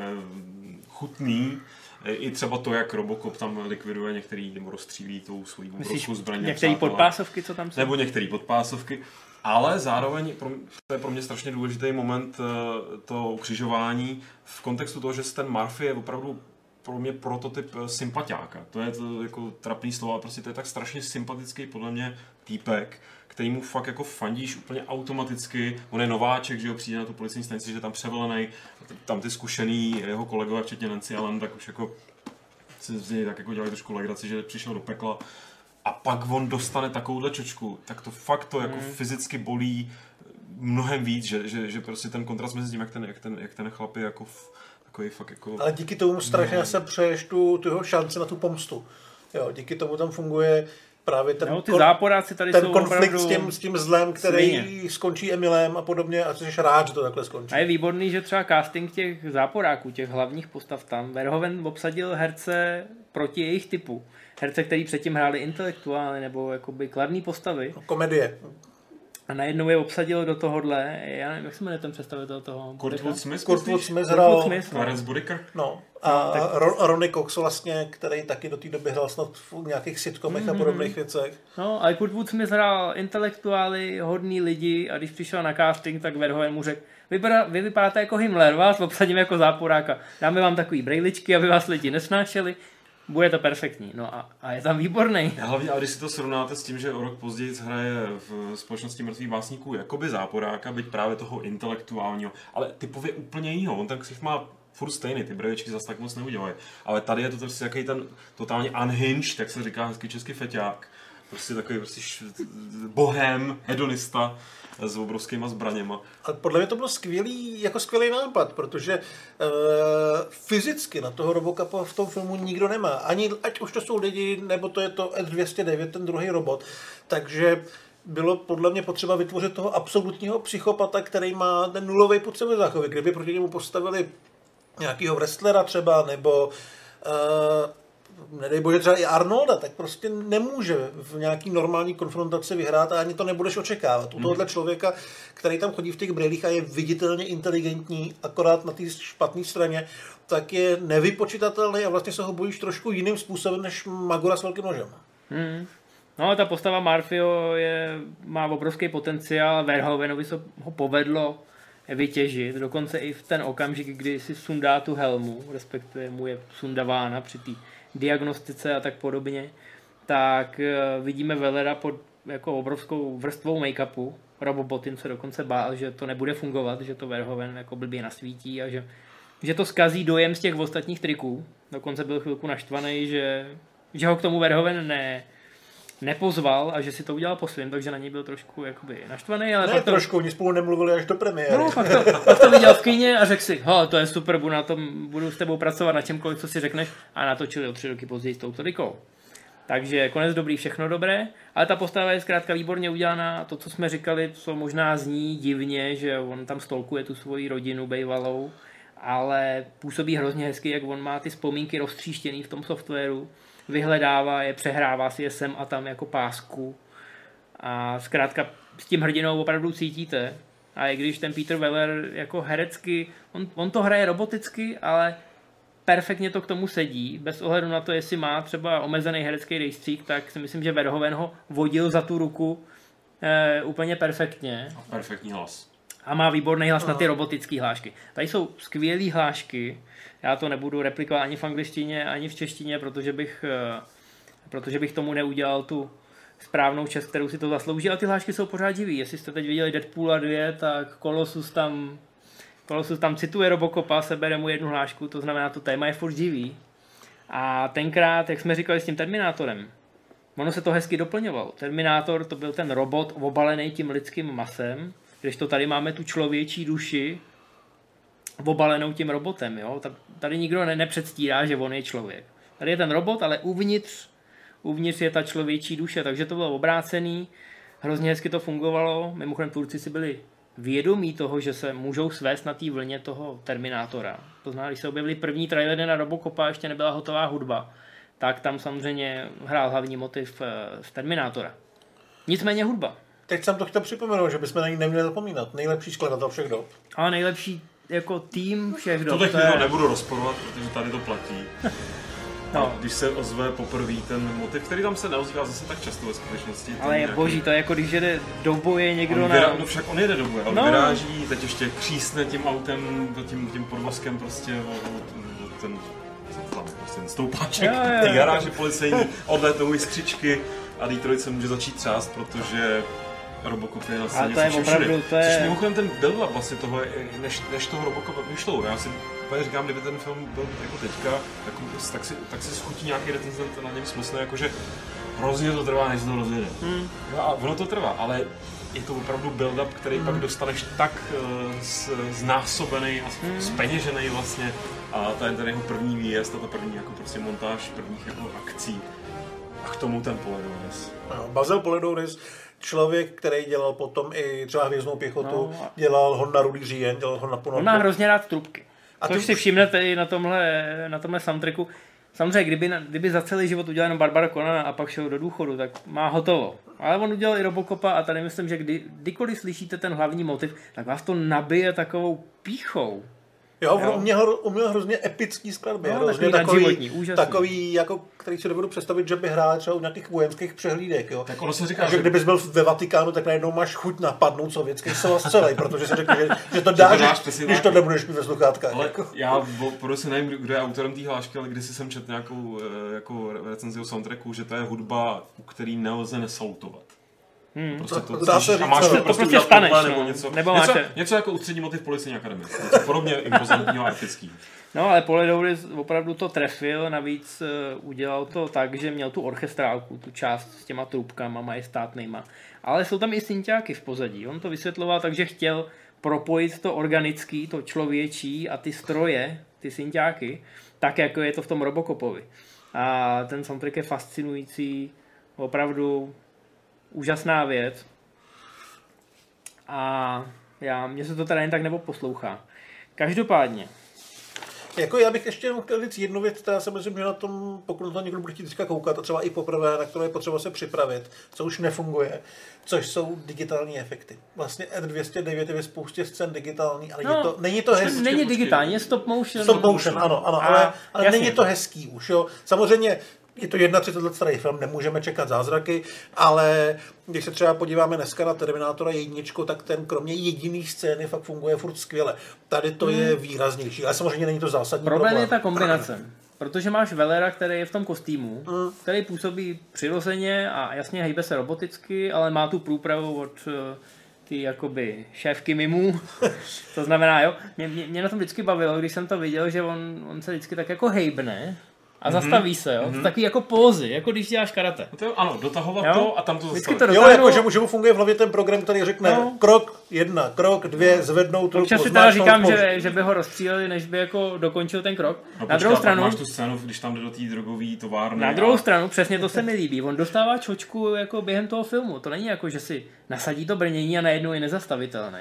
chutný. I třeba to, jak Robocop tam likviduje některý, nebo rozstřílí tou svojí obrovskou zbraní. Některé podpásovky, co tam jsou? Nebo některé podpásovky, ale zároveň to je pro mě strašně důležitý moment to ukřižování v kontextu toho, že ten Murphy je opravdu pro mě prototyp sympatiáka. To je to, jako trapný slovo, ale prostě to je tak strašně sympatický podle mě týpek, který mu fakt jako fandíš úplně automaticky. On je nováček, že jo, přijde na tu policejní stanici, že tam převelený, tam ty zkušený jeho kolegové, včetně Nancy Allen, tak už jako se z něj tak jako dělali trošku legraci, že přišel do pekla. A pak on dostane takovouhle čočku, tak to fakt to jako hmm. fyzicky bolí mnohem víc, že, že, že prostě ten kontrast mezi tím, jak ten, jak ten, jak ten chlap je jako v, takový fakt jako... Ale díky tomu strašně se přeješ tu, tu jeho šanci na tu pomstu. Jo, díky tomu tam funguje právě ten, no, tady ten konflikt s tím, s tím zlem, který svině. Skončí Emilem a podobně, a jsi rád, že to takhle skončí. A je výborný, že třeba casting těch záporáků, těch hlavních postav tam, Verhoeven obsadil herce proti jejich typu. Herce, který předtím hráli intelektuály nebo jakoby kladný postavy. Komedie. A najednou je obsadil do tohohle, já nevím, jak se jmenuje ten představitel toho... Kurtwood Smith? Kurtwood Smith hrál... Clarence Boddicker? No. A no, tak... Ronnie Cox vlastně, který taky do té doby hrál snad v nějakých sitcomech mm-hmm. a podobných věcech. No, ale Kurtwood Smith hrál intelektuály, hodný lidi a když přišel na casting, tak Verhoeven mu řekl, Vypadá, vy vypadáte jako Himmler, vás obsadíme jako záporáka, dáme vám takový brejličky, aby vás lidi nesnášeli. Bude to perfektní, no a, a je tam výborný. Hlavně, ale když si to srovnáte s tím, že o rok později hraje v Společnosti mrtvých básníků jakoby záporáka, byť právě toho intelektuálního, ale typově úplně jiného, on ten ksicht má furt stejný, ty brevičky zase tak moc neudělají, ale tady je to prostě jaký ten totálně unhinged, jak se říká hezky český feťák, prostě takový prostě bohem, hedonista s obrovskýma zbraněma. A podle mě to bylo skvělý, jako skvělý nápad, protože e, fyzicky na toho Robocopa v tom filmu nikdo nemá. Ani, ať už to jsou lidi, nebo to je to S dvě stě devět, ten druhý robot. Takže bylo podle mě potřeba vytvořit toho absolutního psychopata, který má ten nulový pud sebezáchovy. Kdyby proti němu postavili nějakého wrestlera třeba, nebo... E, nedej bože třeba i Arnolda, tak prostě nemůže v nějaký normální konfrontaci vyhrát a ani to nebudeš očekávat. U tohohle člověka, který tam chodí v těch brýlích a je viditelně inteligentní, akorát na té špatné straně, tak je nevypočitatelný a vlastně se ho bojíš trošku jiným způsobem než Magora s velkým nožem. Hmm. No a ta postava Murphyho je, má obrovský potenciál, Verhoevenovi se ho povedlo vytěžit, dokonce i v ten okamžik, kdy si sundá tu helmu, respektive mu je sundavána při té diagnostice a tak podobně, tak vidíme Wellera pod jako obrovskou vrstvou make-upu. Rob Bottin se dokonce bál, že to nebude fungovat, že to Verhoeven jako blbě nasvítí a že, že to zkazí dojem z těch ostatních triků. Dokonce byl chvilku naštvaný, že, že ho k tomu Verhoeven ne, nepozval a že si to udělal po svým, takže na něj byl trošku jakoby naštvaný. Ale ne pak trošku, to... oni spolu nemluvili až do premiéry. No, pak to, pak to viděl v kyně a řekl si, ho, to je super, budu, na tom, budu s tebou pracovat na čemkoliv, co si řekneš, a natočili o tři roky později s touto likou. Takže konec dobrý, všechno dobré, ale ta postava je zkrátka výborně udělaná, to, co jsme říkali, co možná zní divně, že on tam stolkuje tu svoji rodinu bejvalou, ale působí hrozně hezky, jak on má ty vzpomínky roztříštěný v tom softwaru. Vyhledává je, přehrává si je sem a tam jako pásku. A zkrátka s tím hrdinou opravdu cítíte. A i když ten Peter Weller jako herecky, on, on to hraje roboticky, ale perfektně to k tomu sedí. Bez ohledu na to, jestli má třeba omezený herecký rejstřík, tak si myslím, že Verhoeven ho vodil za tu ruku e, úplně perfektně. A perfektní hlas. A má výborný hlas na ty robotické hlášky. Tady jsou skvělý hlášky. Já to nebudu replikovat ani v angličtině, ani v češtině, protože bych, protože bych tomu neudělal tu správnou čest, kterou si to zaslouží. Ale ty hlášky jsou pořád živý. Jestli jste teď viděli Deadpoola dva, tak Colossus tam, Colossus tam cituje Robocopa, sebere mu jednu hlášku, to znamená, to téma je furt živý. A tenkrát, jak jsme říkali s tím Terminátorem, ono se to hezky doplňovalo. Terminátor, to byl ten robot obalený tím lidským masem, když to tady máme tu člověčí duši obalenou tím robotem. Jo? Tady nikdo ne- nepředstírá, že on je člověk. Tady je ten robot, ale uvnitř, uvnitř je ta člověčí duše, takže to bylo obrácený, hrozně hezky to fungovalo. Mimochodem, Turci si byli vědomí toho, že se můžou svést na té vlně toho Terminátora. To znamená, když se objevili první trailery na Robocopa, ještě nebyla hotová hudba, tak tam samozřejmě hrál hlavní motiv z Terminátora. Nicméně hudba. Teď jsem to chtěl připomenout, že bychom na ní neměli zapomínat. Nejlepší skladatel všech dob. A nejlepší jako tým všech dob. To teď je... nebudu rozporovat, protože tady to platí. No. Když se ozve poprvé ten motiv, který tam se neozývá zase tak často ve skutečnosti. Ale je boží, nějaký... to je jako když jede do boje někdo on vyrá... na... No však on jede do boje, on no. vyráží, teď ještě křísne tím autem, tím, tím podvozkem prostě od ten, prostě ten stoupáček, ty garáže policejní, odlétnou jiskřičky a Detroit se může začít třást, protože... Robocop je na scéně, což je všude. Což mimochodem ten build-up vlastně toho, než, než toho Robocopa vyšlo. Já si úplně říkám, kdyby ten film byl jako teďka, tak, tak, si, tak si schutí nějaký recenzent na něm smysl, jakože hrozně to trvá, než se to rozjede. Hmm. No a ono to trvá, ale je to opravdu build-up, který hmm. pak dostaneš tak uh, znásobený a hmm. zpeněžený vlastně. A ten, ten jeho první výjezd a ta první jako prostě montáž prvních jako akcí. A k tomu ten Poledouris. Basil Poledouris, člověk, který dělal potom i třeba Hvězdnou pěchotu, no. dělal Honda Rudý říjen, dělal Honda Ponorku. On má hrozně rád trubky. A což si už... všimnete i na tomhle, na tomhle soundtracku. Samozřejmě, kdyby, kdyby za celý život udělal jenom Barbara Conana a pak šel do důchodu, tak má hotovo. Ale on udělal i Robocopa a tady myslím, že kdy, kdykoliv slyšíte ten hlavní motiv, tak vás to nabije takovou píchou. Jo, jo. Uměl, uměl hrozně epický skladby, no, hrozně takový, takový, takový jako, který si dovedu představit, že by hrál třeba u nějakých vojenských přehlídek, jo. Tak ono se říká, že kdybys byl ve Vatikánu, tak najednou máš chuť napadnout sovětský svaz celý, protože si řekne, že, že to dáš, když to nebudeš mít ve sluchátkách. Ale jako. Já opravdu si nevím, kdo je autorem té hlášky, ale kdysi jsem četl nějakou jako recenzi o soundtracku, že to je hudba, u který nelze nesalutovat. Hmm. Prostě to, to, říct, a máš to, to prostě, prostě staneš, nebo něco, nebo něco, něco jako ústřední motiv Policejní akademie, něco podobně impozantního a epický. No ale Poledouris opravdu to trefil, navíc uh, udělal to tak, že měl tu orchestrálku, tu část s těma trubkama majestátnejma, ale jsou tam i synťáky v pozadí, on to vysvětloval, takže chtěl propojit to organický, to člověčí a ty stroje, ty synťáky, tak jako je to v tom Robocopovi. A ten soundtrack je fascinující, opravdu... úžasná věc a já, mně se to teda jen tak nebo poslouchá. Každopádně. Jako já bych ještě chtěl říct jednu věc, která se myslím, že na tom, pokud to někdo bude chtít teďka koukat a třeba i poprvé, na které je potřeba se připravit, co už nefunguje, což jsou digitální efekty. Vlastně E D dvě stě devět je ve spoustě scén digitální, ale no, je to, není to hezký. Není digitální, je stop motion. Stop motion, ano, ano, a, ale, ale není to hezký už, jo. Samozřejmě je to třicet jedna let starý film, nemůžeme čekat zázraky, ale když se třeba podíváme dneska na Terminátora jedničku, tak ten kromě jediných scény fakt funguje furt skvěle. Tady to hmm. je výraznější, ale samozřejmě není to zásadní problém. Problém je ta kombinace, protože máš Wellera, který je v tom kostýmu, hmm. který působí přirozeně a jasně hejbe se roboticky, ale má tu průpravu od... ty jakoby šéfky mimů, to znamená, jo, mě, mě na tom vždycky bavilo, když jsem to viděl, že on, on se vždycky tak jako hejbne a mm-hmm. zastaví se, jo, mm-hmm. takový jako pózy, jako když děláš karate. To je, ano, dotahovat jo? to a tam to zastaví. To jo, jako, že mu, že mu funguje v hlavě ten program, který řekne no. krok jedna, krok dvě, zvednout ruku. Občas si teda říkám, že, že by ho rozstříleli, než by jako dokončil ten krok. No, na počká, druhou stranu, máš tu scénu, když tam jde do té drogové továrny. Na druhou a... stranu, přesně to se mi líbí, on dostává čočku jako během toho filmu, to není jako, že si nasadí to brnění a najednou je nezastavitelný.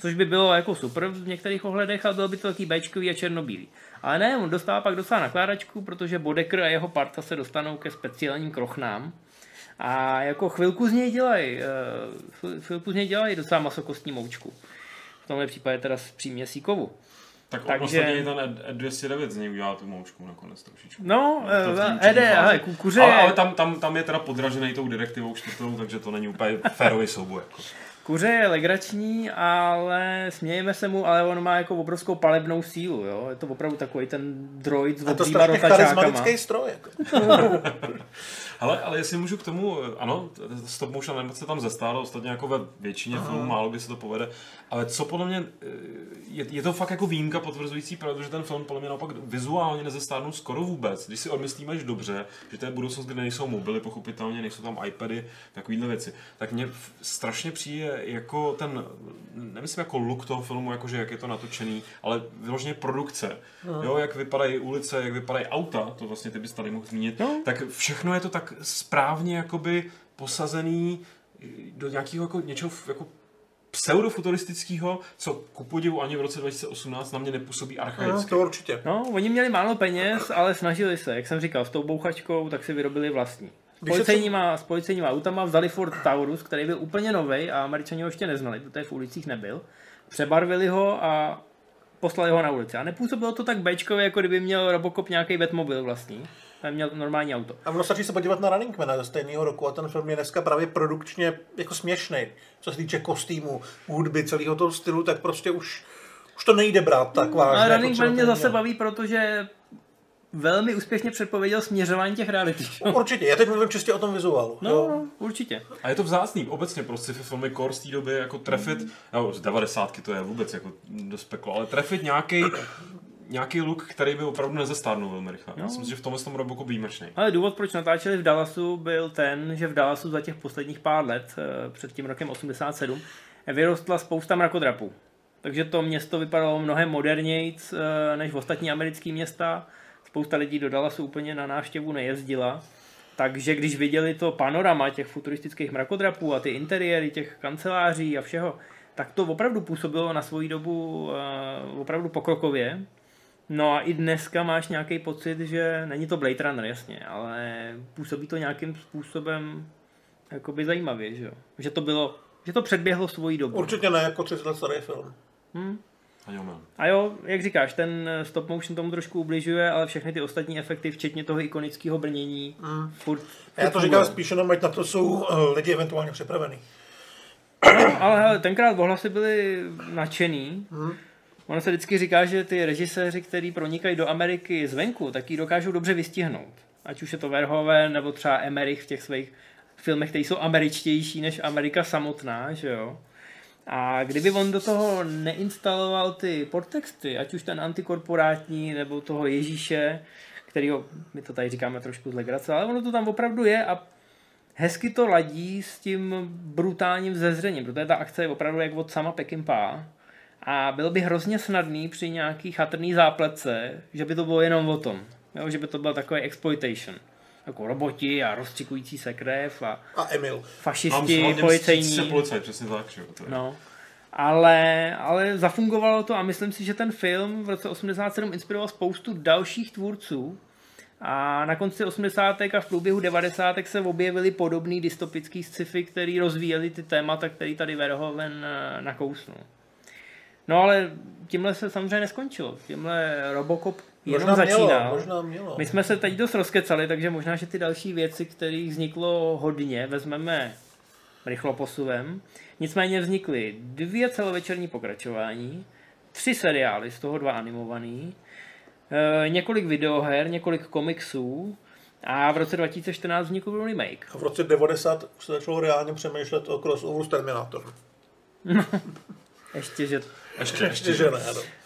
Což by bylo jako super v některých ohledech a bylo by to taky béčkový a černobílý. Ale ne, on dostává pak dostává nakládačku, protože Boddicker a jeho parta se dostanou ke speciálním krochnám. A jako chvilku z něj dělají, chvilku z něj dělají docela masokostní moučku. V tomhle případě teda s příměsí kovu. Tak on vlastně ten E dvě stě devět z něj udělal tu moučku nakonec trošičku. No, E D, hele, kukuře. Ale, ale tam, tam, tam je teda podražený tou direktivou čtvrtou, takže to není úplně férový souboj. Jako. Kuře je legrační, ale smějeme se mu, ale on má jako obrovskou palebnou sílu, jo. Je to opravdu takový ten droid s obříma rotačákama. A to strašně charismatický stroj, jako. Hele, ale jestli můžu k tomu, ano, stop motion animace tam zestálo, ostatně jako ve většině filmů, málo by se to povede, ale co podle mě, je, je to fakt jako výjimka potvrzující, protože ten film podle mě naopak vizuálně nezestárnul skoro vůbec, když si odmyslíme, že dobře, že to je budoucnost, kde nejsou mobily, pochopitelně, nejsou tam iPady, takovýhle věci, tak mě strašně přijde jako ten, nemyslím jako look toho filmu, jakože jak je to natočený, ale vyloženě produkce, no. Jo, jak vypadají ulice, jak vypadají auta, to vlastně ty bys tady mohl zmínit, no. Tak všechno je to tak správně jakoby posazený do nějakého jako něčeho jako pseudofuturistického, co ku podivu ani v roce dva tisíce osmnáct na mě nepůsobí archaicky. No, to určitě. No, oni měli málo peněz, ale snažili se, jak jsem říkal, s tou bouchačkou, tak si vyrobili vlastní. S policejníma, s policejníma autama vzali Ford Taurus, který byl úplně novej a Američani ho ještě neznali, protože v ulicích nebyl. Přebarvili ho a poslali ho na ulici. A nepůsobilo to tak béčkově, jako kdyby měl Robocop nějaký Batmobil vlastní. Tam měl normální auto. A ono stačí se podívat na Running Mana ze stejného roku a ten film je dneska právě produkčně jako směšnej. Co se týče kostýmu, hudby, celého toho stylu, tak prostě už, už to nejde brát tak vážně. A Running Man mě zase baví, protože velmi úspěšně předpověděl směřování těch reality. Určitě, já teď mluvím čistě o tom vizuálu. No, jo. Určitě. A je to vzácný, obecně prostě filmy core z té doby jako trefit, mm. no, z devadesátky to je vůbec jako dost peklo, ale trefit nějaký nějaký look, který by opravdu nezestárnul velmi rychle. No. Já si myslím, že v tomhle tomu Robocop výjimečný. Ale důvod, proč natáčeli v Dallasu, byl ten, že v Dallasu za těch posledních pár let, před tím rokem osmdesát sedm, vyrostla spousta mrakodrapů. Takže to město vypadalo mnohem modernějc než v ostatní americké města. Spousta lidí do Dallasu úplně na návštěvu nejezdila, takže když viděli to panorama těch futuristických mrakodrapů a ty interiéry těch kanceláří a všeho, tak to opravdu působilo na svoji dobu uh, opravdu pokrokově. No a i dneska máš nějaký pocit, že není to Blade Runner, jasně, ale působí to nějakým způsobem jakoby zajímavě, že jo? Že to bylo, že to předběhlo svoji dobu. Určitě ne jako třicet let starý film. Hmm? A jo, jak říkáš, ten stop motion tomu trošku ubližuje, ale všechny ty ostatní efekty, včetně toho ikonického brnění, mm. furt, furt... Já to říkám spíš jenom, ať na to jsou lidi eventuálně připravený. No, ale hele, tenkrát ohlasy byly nadšený. Mm. Ono se vždycky říká, že ty režiséři, který pronikají do Ameriky zvenku, tak ji dokážou dobře vystihnout. Ať už je to Verhoeven, nebo třeba Emmerich v těch svých filmech, které jsou američtější než Amerika samotná, že jo. A kdyby on do toho neinstaloval ty podtexty, ať už ten antikorporátní, nebo toho Ježíše, kterýho, my to tady říkáme trošku z legrace, ale ono to tam opravdu je a hezky to ladí s tím brutálním vzezřením, protože ta akce je opravdu jak od sama Peckinpah a bylo by hrozně snadný při nějaký chatrný zápletce, že by to bylo jenom o tom, jo? Že by to byl takový exploitation. Jako roboti a rozstřikující se krev a, a Emil. Fašisti, a policejní. Policaj, přesně tak, že to je. No. Ale, ale zafungovalo to a myslím si, že ten film v roce osmdesát sedm inspiroval spoustu dalších tvůrců a na konci osmdesátek a v průběhu devadesátek se objevily podobný dystopický sci-fi, který rozvíjeli ty témata, který tady Verhoeven nakousnul. No ale tímhle se samozřejmě neskončilo. Tímhle Robocop jenom možná začínal. Mělo, možná mělo. My jsme se teď dost rozkecali, takže možná, že ty další věci, kterých vzniklo hodně, vezmeme rychloposuvem. Nicméně vznikly dvě celovečerní pokračování, tři seriály, z toho dva animovaný, několik videoher, několik komiksů a v roce dva tisíce čtrnáct vznikl remake. A v roce devadesát se začalo reálně přemýšlet o crossoveru s Terminátorem. Ještě, že... Ještě, ještě, že ne.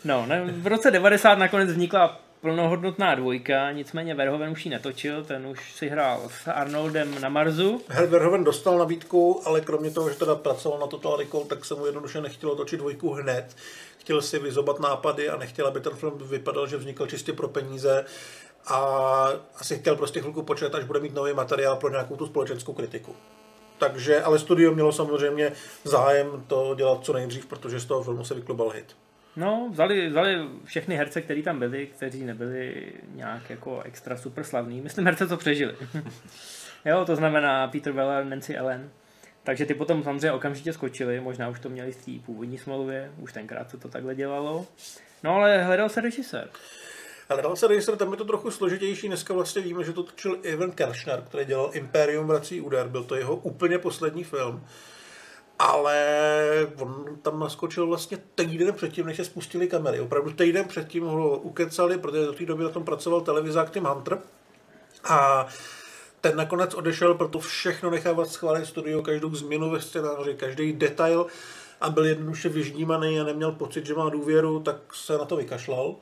No, ne, v roce devadesát nakonec vznikla plnohodnotná dvojka, nicméně Verhoeven už ji netočil, ten už si hrál s Arnoldem na Marsu. Hele, Verhoeven dostal nabídku, ale kromě toho, že teda pracoval na Total Recall, tak se mu jednoduše nechtělo točit dvojku hned. Chtěl si vyzobat nápady a nechtěl, aby ten film vypadal, že vznikl čistě pro peníze a asi chtěl prostě chvilku počkat, až bude mít nový materiál pro nějakou tu společenskou kritiku. Takže, ale studio mělo samozřejmě zájem to dělat co nejdřív, protože z toho filmu se vyklubal hit. No, vzali, vzali všechny herce, kteří tam byli, kteří nebyli nějak jako extra super slavní. Myslím herce, co přežili. Jo, to znamená Peter Weller, Nancy Allen, Takže ty potom samozřejmě okamžitě skočili, možná už to měli v té původní smlouvě, už tenkrát se to takhle dělalo. No ale hledal se režisér. Hledal se režisér, tam je to trochu složitější, dneska vlastně víme, že to točil Irvin Kershner, který dělal Imperium vrací úder, byl to jeho úplně poslední film. Ale on tam naskočil vlastně týden předtím, než se spustili kamery. Opravdu týden předtím ho ukecali, protože do té doby na tom pracoval televizák Tim Hunter. A ten nakonec odešel, proto všechno nechávat schválit studio, každou změnu ve scénáři, každý detail a byl jednoduše vyždímaný a neměl pocit, že má důvěru, tak se na to vykašlal.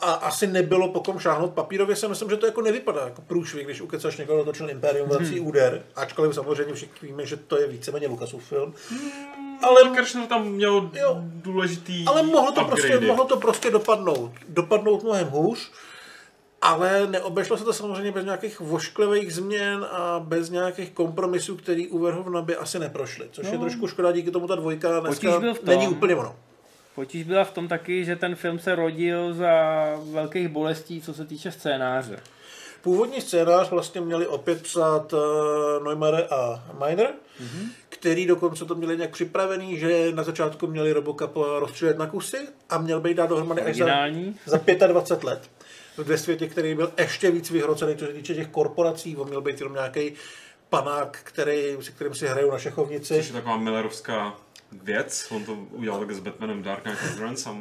A asi nebylo po kom šáhnout papírově, si myslím, že to jako nevypadá jako průšvih, když ukecaš někoho natočil Imperium vrací úder, ačkoliv samozřejmě všichni víme, že to je víceméně Lukasův film. Ale Kershner tam měl jo, důležitý ale mohlo to, prostě, mohlo to prostě dopadnout. Dopadnout mnohem hůř. Ale neobešlo se to samozřejmě bez nějakých vošklivých změn a bez nějakých kompromisů, který u Verhoevena by asi neprošly. Což no, je trošku škoda, díky tomu ta dvojka dneska tom, není úplně ono. Potíž byla v tom taky, že ten film se rodil za velkých bolestí, co se týče scénáře. Původní scénář vlastně měli opět psát uh, Neumeier a Miner, mm-hmm. který dokonce to měli nějak připravený, že na začátku měli Robocop rozstřílet na kusy a měl být dát dohromady až za, za dvacet pět let. Ve světě, který byl ještě víc vyhrocený, co se týče těch korporací, on měl být jenom nějaký panák, který, se kterým si hrajou na šachovnici. Což je taková millerovská věc, on to udělal tak s Batmanem Dark Knight Returns a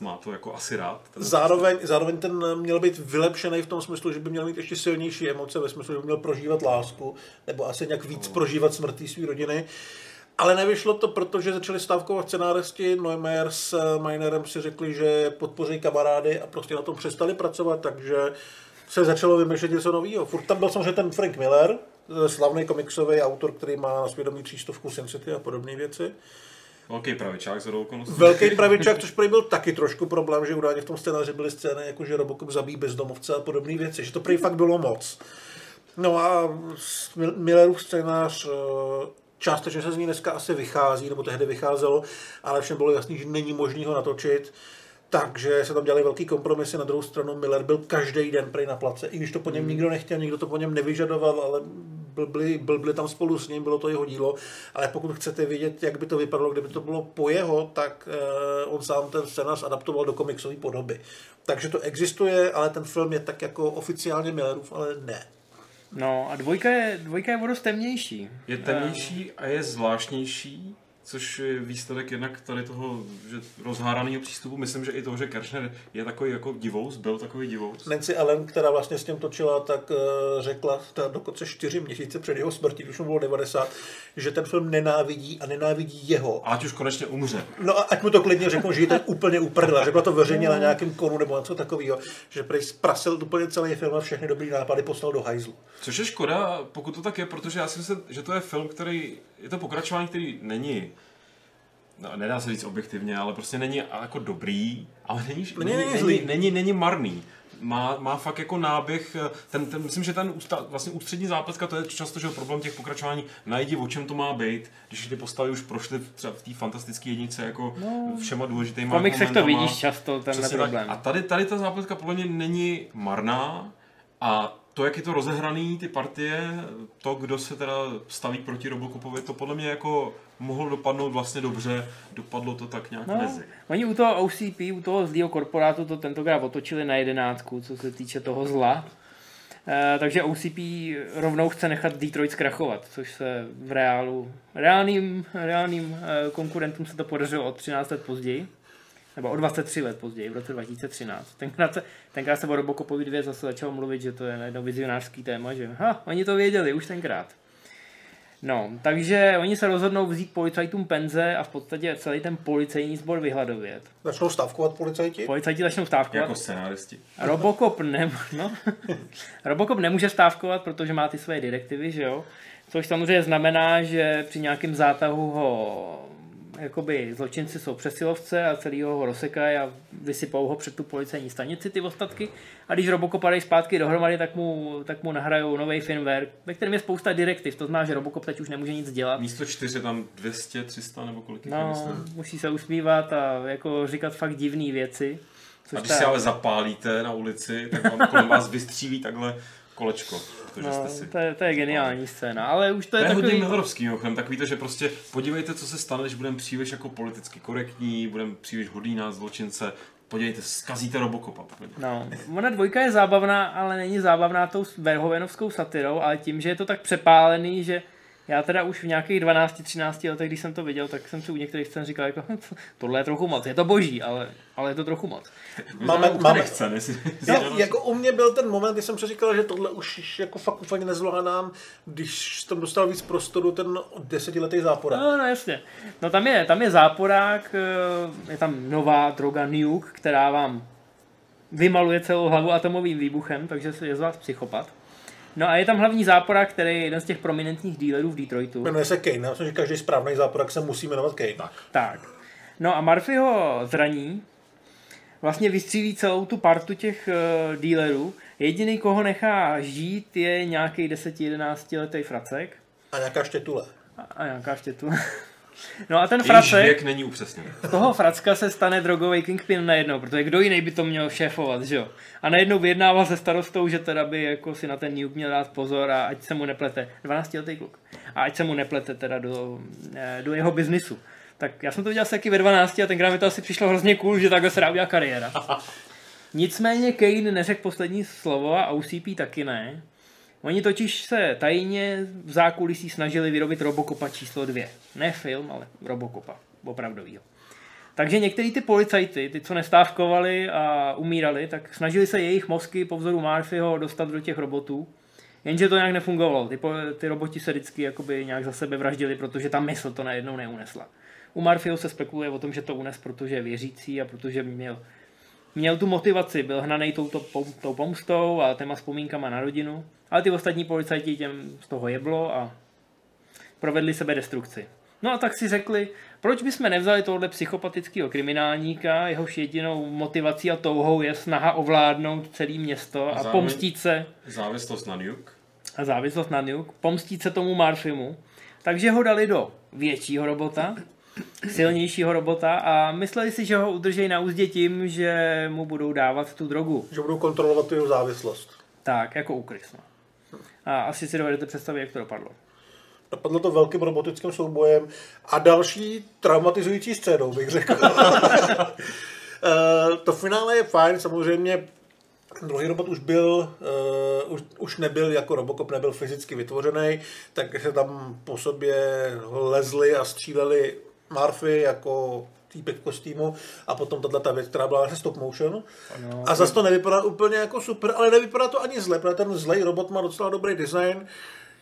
má to jako asi rád. Ten zároveň, zároveň ten měl být vylepšený v tom smyslu, že by měl mít ještě silnější emoce, ve smyslu, že by měl prožívat lásku, nebo asi nějak víc no. prožívat smrtí své rodiny. Ale nevyšlo to, protože začali stávkovat scenáristi, Neumeier s Minerem si řekli, že podpoří kamarády a prostě na tom přestali pracovat, takže se začalo vymýšlet něco nového. Furt tam byl samozřejmě ten Frank Miller, slavný komiksový autor, který má na svědomí třístovku Sin City a podobné věci. Velký pravičák za okolností. Velký pravičák, což prý byl taky trošku problém, že údajně v tom scénáři byly scény, jako že Robocop zabíjí bezdomovce a podobné věci, že to prý fakt bylo moc. No a Millerův scénář částečně se z ní dneska asi vychází, nebo tehdy vycházelo, ale všem bylo jasný, že není možný ho natočit, takže se tam dělali velký kompromisy. Na druhou stranu Miller byl každý den prej na place, i když to po něm nikdo nechtěl, nikdo to po něm nevyžadoval, ale byli, byli tam spolu s ním, bylo to jeho dílo, ale pokud chcete vidět, jak by to vypadalo, kdyby to bylo po jeho, tak uh, on sám ten scénář adaptoval do komiksové podoby. Takže to existuje, ale ten film je tak jako oficiálně Millerův, ale ne. No a dvojka je, dvojka je o dost temnější. Je temnější a je zvláštnější, což je výsledek jednak tady toho že rozháraného přístupu. Myslím, že i toho, že Kershner je takový jako divous, byl takový divous. Nancy Allen, která vlastně s tím točila, tak řekla dokonce čtyři měsíce před jeho smrtí, když mu bylo devadesát, že ten film nenávidí a nenávidí jeho. A ať už konečně umře. No a ať mu to klidně řeknu, že ji tak úplně uprdla, že byla to veřejně na nějakém konu nebo něco takového, že prej zprasil úplně celý film a všechny dobrý nápady poslal do hajzlu. Což je škoda, pokud to tak je, protože já si myslím, že to je film, který je to pokračování, který není. No, nedá se říct objektivně, ale prostě není jako dobrý, ale není, není, není, není, není marný. Má, má fakt jako náběh, ten, ten, myslím, že ten ústa, vlastně ústřední zápletka, to je často, že problém těch pokračování, najdi, o čem to má být, když ty postavy už prošly třeba v té fantastické jednice jako no, všema důležitýma momentama. V komiksech to vidíš často, tenhle problém. Tak. A tady, tady ta zápletka podle mě není marná a to, jak je to rozehraný, ty partie, to, kdo se teda staví proti Robocopovi, to podle mě jako mohlo dopadnout vlastně dobře, dopadlo to tak nějak no, mezi. Oni u toho O C P, u toho zlýho korporátu to tentokrát otočili na jedenáctku, co se týče toho zla. E, takže O C P rovnou chce nechat Detroit zkrachovat, což se v reálu, reálným, reálným konkurentům se to podařilo o třináct let později. Nebo o dvacet tři let později, v roce dva tisíce třináct. Tenkrát se, tenkrát se o Robocopovi dvě zase začalo mluvit, že to je jedno vizionářský téma, že ha, oni to věděli už tenkrát. No, takže oni se rozhodnou vzít policajtům penze a v podstatě celý ten policejní sbor vyhladovět. Začnou stávkovat policajti? Policajti začnou stávkovat. Jako scenáristi. Robocop, ne, no. Robocop nemůže stávkovat, protože má ty své direktivy, že jo? Což samozřejmě znamená, že při nějakém zátahu ho jakoby zločinci jsou přesilovce a celýho ho rozsekají a vysypou ho před tu policejní stanici ty ostatky. A když Robocop dají zpátky dohromady, tak mu, tak mu nahrajou nový firmware, ve kterém je spousta direktiv. To znamená, že Robocop teď už nemůže nic dělat. Místo čtyři tam dvě stě, tři sta nebo kolik je no, myslím. Musí se usmívat a jako říkat fakt divné věci. Což a když ta... si ale zapálíte na ulici, tak vám kolem vás vystřílí takhle kolečko. To, no, jste si... to, je, to je geniální scéna, ale už to je, to je takový... hodně millerovský, mimochodem, takový to, že prostě podívejte, co se stane, když budeme příliš jako politicky korektní, budeme příliš hodní na zločince, podívejte, zkazíte Robocopa. No, ona dvojka je zábavná, ale není zábavná tou verhovenovskou satirou, ale tím, že je to tak přepálený, že já teda už v nějakých dvanácti, třinácti letech, když jsem to viděl, tak jsem si u některých scén říkal, jako, tohle je trochu moc, je to boží, ale, ale je to trochu moc. Máme, máme scén, jestli... No, jako u mě byl ten moment, kdy jsem přeříkal, že tohle už jako fakt úplně nezvládám, když jsem dostal víc prostoru, ten desetiletý záporák. No, no jasně. No tam je, tam je záporák, je tam nová droga nuke, která vám vymaluje celou hlavu atomovým výbuchem, takže je z vás psychopat. No a je tam hlavní záporák, který je jeden z těch prominentních dealerů v Detroitu. Jmenuje se Kane, já myslím, že každý správný záporák se musí jmenovat Kane. Tak. No a Murphy ho zraní, vlastně vystřílí celou tu partu těch uh, dealerů. Jediný, koho nechá žít, je nějaký deseti jedenácti letý fracek. A nějaká štětule. A, a nějaká štětule. No a ten fracek... věk není upřesněný. Z toho fracka se stane drogový kingpin najednou, protože kdo jiný by to měl šéfovat, že jo? A najednou vyjednával se starostou, že teda by jako si na ten nuke měl dát pozor a ať se mu neplete, dvanáctiletý kluk, a ať se mu neplete teda do, do jeho biznisu. Tak já jsem to viděl asi taky ve dvanácti a tenkrát mi to asi přišlo hrozně cool, že takhle se dá udělat kariéra. Nicméně Kane neřekl poslední slovo a O C P taky ne. Oni totiž se tajně v zákulisí snažili vyrobit Robocopa číslo dvě. Ne film, ale Robocopa, opravdovýho. Takže některý ty policajty, ty, co nestávkovali a umírali, tak snažili se jejich mozky po vzoru Murphyho dostat do těch robotů. Jenže to nějak nefungovalo. Ty, ty roboti se vždycky jakoby nějak za sebe vraždili, protože ta mysl to najednou neunesla. U Murphyho se spekuluje o tom, že to unes, protože je věřící a protože měl, měl tu motivaci. Byl hnanej touto, tou pomstou a těma vzpomínkama na rodinu. Ale ty ostatní policajti těm z toho jeblo a provedli sebe destrukci. No a tak si řekli, proč bychom nevzali tohle psychopatického kriminálníka, jehož jedinou motivací a touhou je snaha ovládnout celé město a, a pomstít se... Závislost na nuke. A závislost na nuke. Pomstít se tomu Murphymu. Takže ho dali do většího robota, silnějšího robota a mysleli si, že ho udržejí na úzdě tím, že mu budou dávat tu drogu. Že budou kontrolovat tu jeho závislost. Tak, jako u Krysna. A asi si dovedete představit, jak to dopadlo. Dopadlo to velkým robotickým soubojem a další traumatizující scénou, bych řekl. To finále je fajn, samozřejmě druhý robot už byl, uh, už, už nebyl jako Robocop, nebyl fyzicky vytvořený, tak se tam po sobě lezli a stříleli Murphy jako týpek v kostýmu a potom tato věc, která byla stop motion. No, a zase to nevypadá úplně jako super, ale nevypadá to ani zle, protože ten zlej robot má docela dobrý design.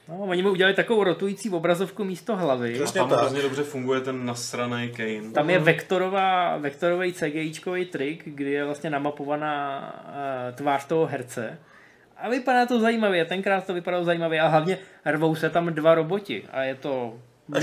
No, oni mu udělali takovou rotující obrazovku místo hlavy. Přesně a tam hrozně dobře funguje ten nasraný Kane. Tam je vektorová, vektorový CGIčkový trik, kdy je vlastně namapovaná uh, tvář toho herce. A vypadá to zajímavě, tenkrát to vypadalo zajímavě a hlavně rvou se tam dva roboti a je to...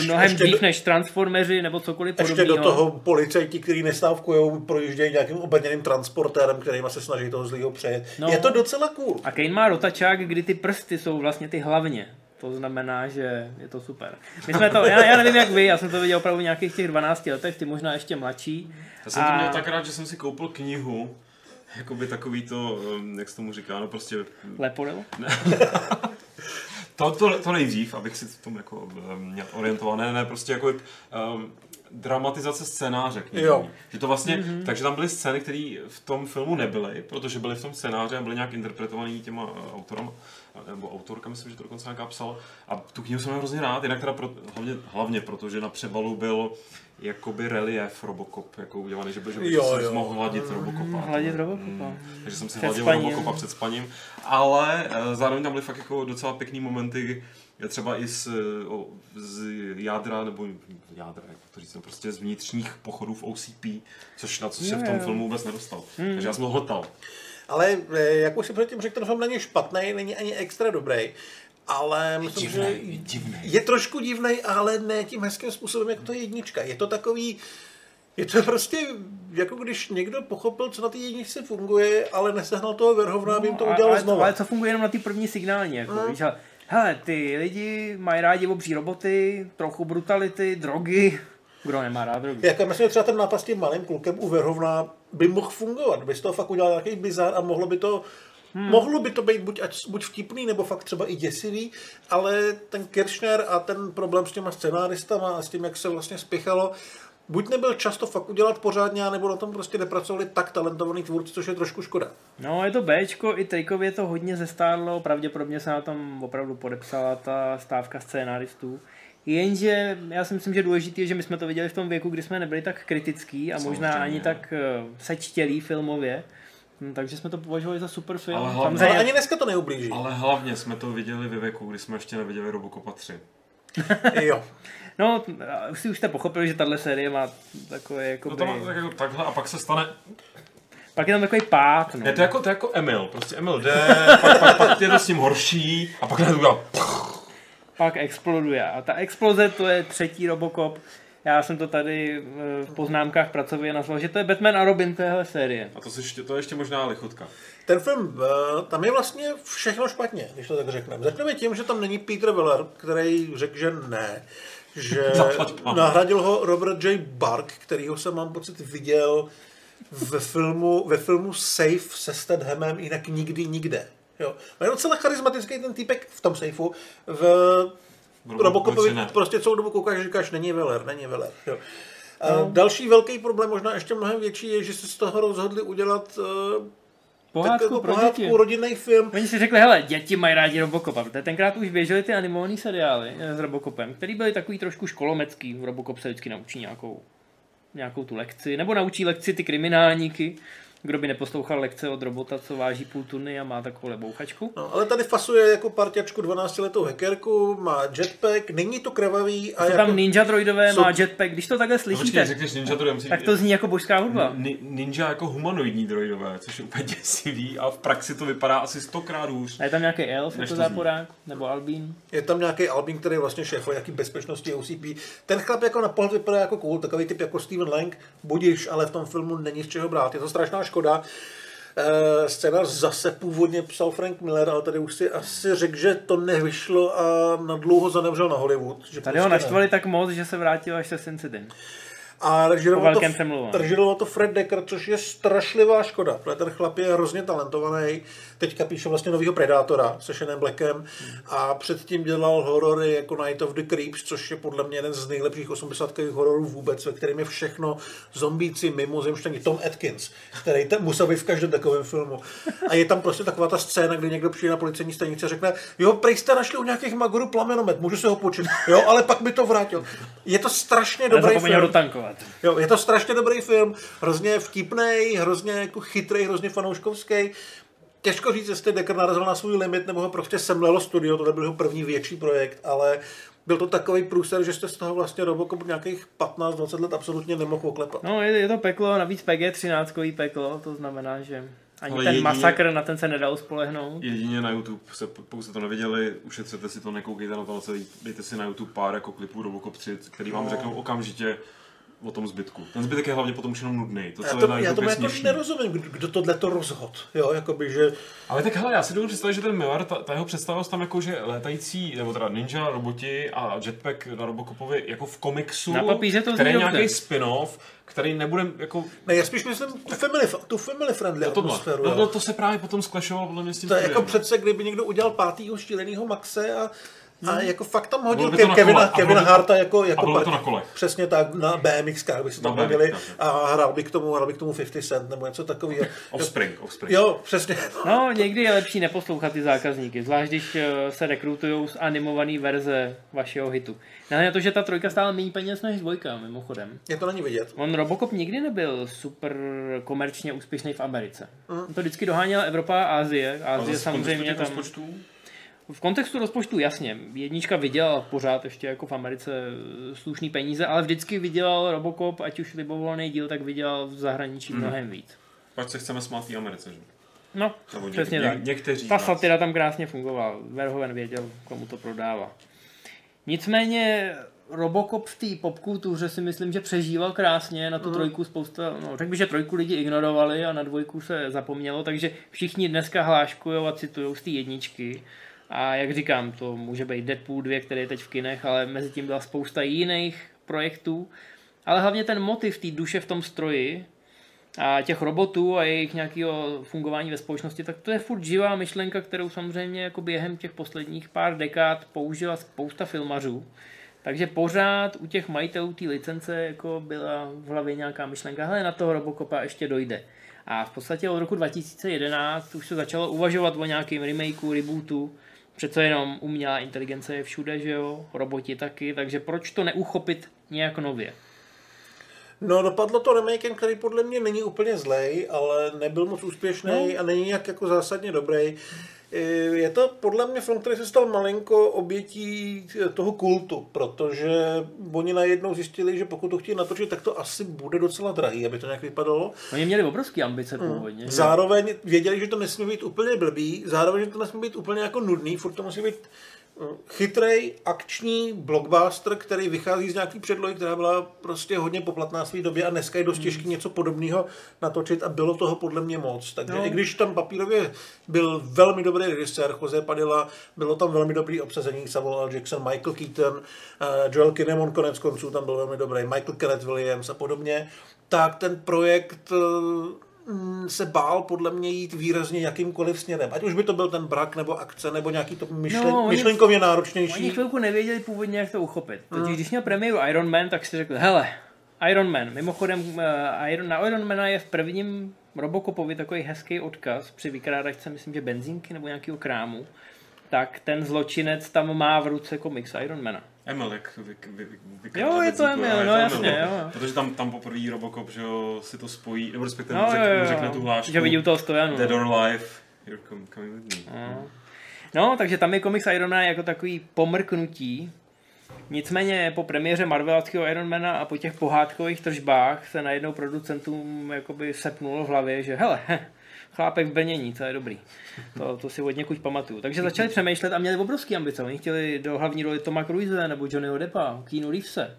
Mnohem dřív než Transformeři nebo cokoliv podobného. Ještě do toho policajti, kteří nestávkujou, projíždějí nějakým obrněným transportérem, kterýma se snaží toho zlýho přejet. No. Je to docela cool. A Kane má rotačák, kdy ty prsty jsou vlastně ty hlavně. To znamená, že je to super. My jsme to, já, já nevím jak vy, já jsem to viděl opravdu v nějakých těch dvanácti letech, ty možná ještě mladší. Já jsem a... to měl tak rád, že jsem si koupil knihu, jakoby takový to, jak se tomu říká, no prostě... Leporel? To, to, to nejdřív, abych si v tom jako měl orientoval, ne, ne, prostě jako um, dramatizace scénáře knižní, že to vlastně, mm-hmm. takže tam byly scény, které v tom filmu nebyly, protože byly v tom scénáře a byly nějak interpretovaný těma autorama, nebo autorka, myslím, že to dokonce nějaká psala, a tu knihu jsem hrozně rád, jinak teda pro, hlavně, hlavně proto, že na přebalu byl jakoby relief Robocop, jako udělaný, že, že jsem mohl hladit Robocopa. Hladit Robocopa. Mm, takže jsem si před hladil spaním. Robocopa před spaním, ale zároveň tam byly fakt jako docela pěkný momenty, třeba i z, o, z jádra, nebo jádra, jak to říct, prostě z vnitřních pochodů v O C P, což na co se v tom filmu vůbec nedostal. Mm. Takže já jsem ho hltal. Ale jak už si předtím řekl, ten film není špatný, není ani extra dobrý. Ale myslím, divnej, že divnej. Je trošku divnej, ale ne tím hezkým způsobem, jako to je jednička. Je to takový, je to prostě, jako když někdo pochopil, co na té jedničce funguje, ale nesehnal toho Verhovna, no, aby jim to udělal znovu. Ale co funguje jenom na té první signální, jako hmm. víš, ale, hele, ty lidi mají rádi obří roboty, trochu brutality, drogy. Kdo nemá rád drogy? Jako myslím, že třeba ten nápad s tím malým klukem u Verhovna by mohl fungovat, by z toho fakt udělal nějaký bizár a mohlo by to Hmm. Mohlo by to být buď, buď vtipný, nebo fakt třeba i děsivý, ale ten Kershner a ten problém s těma scenáristama a s tím, jak se vlastně spěchalo, buď nebyl často fakt udělat pořádně, nebo na tom prostě nepracovali tak talentovaný tvůrci, což je trošku škoda. No, je to Bčko, i trejkově to hodně zestárlo, pravděpodobně se na tom opravdu podepsala ta stávka scénaristů. Jenže já si myslím, že důležité je, že my jsme to viděli v tom věku, kdy jsme nebyli tak kritický a možná samozřejmě ani tak sečtělí filmově. No, takže jsme to považovali za super film. Ale, hlavně, Samozřejmě... ale ani dneska to neublíží. Ale hlavně jsme to viděli ve věku, kdy jsme ještě neviděli Robocopa tři. Jo. No, si už jste pochopili, že tahle série má takové jako. No to má tak, jako takhle a pak se stane... Pak je tam takový pád. No. Je to jako, to jako Emil. Prostě Emil jde, pak, pak, pak je to s ním horší a pak jde udělá... Pak exploduje. A ta exploze, to je třetí Robocop. Já jsem to tady v poznámkách pracově nazval, že to je Batman a Robin téhle série. A to, si ještě, to je ještě možná lichotka. Ten film, tam je vlastně všechno špatně, když to tak řekneme. Začneme tím, že tam není Peter Weller, který řekl, že ne. Že nahradil ho Robert J. Burke, kterýho jsem, mám pocit, viděl ve filmu, ve filmu Safe se Stathamem, jinak nikdy nikde. Jo. A je docela charismatický ten týpek v tom Safeu. V... Robocopovi prostě celou dobu koukáš, říkáš, není Weller, není Weller. Jo. A no. Další velký problém, možná ještě mnohem větší, je, že se z toho rozhodli udělat uh, pohádku, pohádku rodinný film. Oni si řekli, hele, děti mají rádi Robocopa, protože tenkrát už běžely ty animované seriály s Robocopem, který byly takový trošku školomecký. Robocop se vždycky naučí nějakou, nějakou tu lekci, nebo naučí lekci ty kriminálníky. Kdo by neposlouchal lekce od robota, co váží půl tuny a má takovou lebouchačku. No, ale tady fasuje jako partiačku dvanáctiletou hackerku, má jetpack, není to krvavý. A jsou jako... tam ninja droidové, jsou... má jetpack, když to takhle slyšíte, no, počkej, ninja droidové, musí... tak to zní jako božská hudba. Ni- ninja jako humanoidní droidové, což je úplně děsivý a v praxi to vypadá asi stokrát hůř. A je tam nějaký elf, jako záporák, nebo albín? Je tam nějaký albín, který vlastně šéf nějaký bezpečnosti O C P. Ten chlap jako na pohled vypadá jako cool, takový typ jako Steven Lang, budiš, ale v tom filmu není z čeho brát. Je to strašná škoda. Škoda. Scénář zase původně psal Frank Miller, ale tady už si asi řekl, že to nevyšlo a nadlouho zanevřel na Hollywood. Že tady ho naštvali tak moc, že se vrátil až se Cincinnati. A režiroval to Fred Dekker, což je strašlivá škoda, protože ten chlap je hrozně talentovaný. Teďka píše vlastně novýho Predátora se Shanem Blackem hmm. a předtím dělal horory jako Night of the Creeps, což je podle mě jeden z nejlepších osmdesátkových hororů vůbec, ve kterém je všechno zombíci, mimozemšťané. Tom Atkins, který tam musel být v každém takovém filmu. A je tam prostě taková ta scéna, kdy někdo přijde na policejní stanici a řekne, jo, prej jste našli u nějakých magorů plamenomet, můžu se ho počít, jo, ale pak by to vrátil. Je to strašně dobrý film. Jo, je to strašně dobrý film, hrozně vtipnej, hrozně jako chytrý, hrozně fanouškovský. Těžko říct, jestli Dekker narazil na svůj limit, nebo ho prostě semlelo studio, to byl jeho první větší projekt, ale byl to takový průser, že jste z toho vlastně Robocop nějakých patnáct dvacet let absolutně nemohl oklepat. No, je, je to peklo, navíc P G třináct peklo, to znamená, že ani ale ten jedině, masakr, na ten se nedal spolehnout. Jedině na YouTube, se, pokud jste to neviděli, ušetřete si to, nekoukejte na to, dejte si na YouTube pár jako klipů Robocop tři, který vám no. řeknou okamžitě o tom zbytku. Ten zbytek je hlavně potom už jenom nudný. To, já to, já tomu jako nerozumím, kdo tohle to rozhod. Jo, jakoby, že... Ale tak hele, já si dovedu představit, že ten Miller, ta, ta jeho představilost tam jako, že létající, nebo teda ninja, roboti a jetpack na Robocopovi jako v komiksu, který je nějaký spin-off, který nebude jako... Ne, já spíš myslím tu family, tu family friendly atmosféru. No, no to se právě potom sklašovalo podle mě s tím. To je jako přece, kdyby někdo udělal pátýho štílenýho Maxe a... A jako fakt tam hodil Kevina, Kevina Harta jako, jako přesně tak na B M X kách by se tam hodili a hrál by k tomu, hrál by k tomu padesát cent nebo něco takového. Offspring, Offspring. Jo, přesně. No, někdy je lepší neposlouchat ty zákazníky, zvlášť když se rekrutujou z animované verze vašeho hitu. Na to, že ta trojka stála méně peněz než dvojka, mimochodem. Je to není vidět. On Robocop nikdy nebyl super komerčně úspěšný v Americe. Mm. To vždycky doháněla Evropa a Asie. Asie samozřejmě tam... V kontextu rozpočtu jasně, jednička vydělala pořád ještě jako v Americe slušný peníze, ale vždycky vydělal Robocop, ať už libovolný díl, tak vydělal v zahraničí mm. mnohem víc. Pak se chceme smát té Americe, že? No, nebo přesně něk- tak. Něk- někteří Ta satira tam krásně fungovala, Verhoeven věděl, komu to prodává. Nicméně Robocop v té popkultuře si myslím, že přežíval krásně, na tu mm. trojku spousta, no řekl bych, že trojku lidi ignorovali a na dvojku se zapomnělo, takže všichni dneska hláškujou a citujou z té jedničky. A jak říkám, to může být Deadpool dva, který je teď v kinech, ale mezi tím byla spousta jiných projektů. Ale hlavně ten motiv té duše v tom stroji a těch robotů a jejich nějakého fungování ve společnosti, tak to je furt živá myšlenka, kterou samozřejmě jako během těch posledních pár dekád použila spousta filmařů. Takže pořád u těch majitelů té licence jako byla v hlavě nějaká myšlenka, hele, na toho Robocopa ještě dojde. A v podstatě od roku dva tisíce jedenáct už se začalo uvažovat o nějakém remakeu, rebootu. Přece jenom umělá inteligence je všude, že jo, roboti taky, takže proč to neuchopit nějak nově? No, dopadlo to remakem, který podle mě není úplně zlej, ale nebyl moc úspěšný no. a není nějak jako zásadně dobrý. Je to podle mě film, který se stal malinko obětí toho kultu, protože oni najednou zjistili, že pokud to chtějí natočit, tak to asi bude docela drahý, aby to nějak vypadalo. Oni měli obrovský ambice původně. Zároveň věděli, že to nesmí být úplně blbý, zároveň, že to nesmí být úplně jako nudný, furt to musí být chytrej, akční blockbuster, který vychází z nějaký předlohy, která byla prostě hodně poplatná v své době a dneska je dost těžký něco podobného natočit a bylo toho podle mě moc. Takže no. i když tam papírově byl velmi dobrý režisér Jose Padilha, bylo tam velmi dobrý obsazení, Samuel L. Jackson, Michael Keaton, uh, Joel Kinnaman konec konců tam byl velmi dobrý, Michael Kenneth Williams a podobně, tak ten projekt Uh, se bál podle mě jít výrazně jakýmkoliv směrem. Ať už by to byl ten brak nebo akce, nebo nějaký to myšlen... no, oni, myšlenkově náročnější. Oni chvilku nevěděli původně, jak to uchopit. Hmm. Totiž když měl premiéru Iron Man, tak si řekl, hele, Iron Man. Mimochodem uh, Iron, na Iron Mana je v prvním Robocopovi takový hezký odkaz při vykrádačce, myslím, že benzínky nebo nějakého krámu. Tak ten zločinec tam má v ruce komiks Iron Mana. Emil, jak vykrátá. Jo, je to Emil, no jasně, jo. Protože tam, tam poprvé Robocop, že jo, si to spojí, nebo respektive no, řekne, jo, řekne tu hlášku. Že vidím toho Stojanu. Dead or Alive, you're coming with me. No. no, takže tam je komiks Iron Man jako takový pomrknutí. Nicméně po premiéře marvelovského Ironmana a po těch pohádkových tržbách se najednou producentům jakoby sepnulo v hlavě, že hele, chlápek v brnění, to je dobrý. To, to si od někud pamatuju. Takže začali přemýšlet a měli obrovský ambice. Oni chtěli do hlavní roli Toma Cruise nebo Johnnyho Deppa, Keanu Reevese.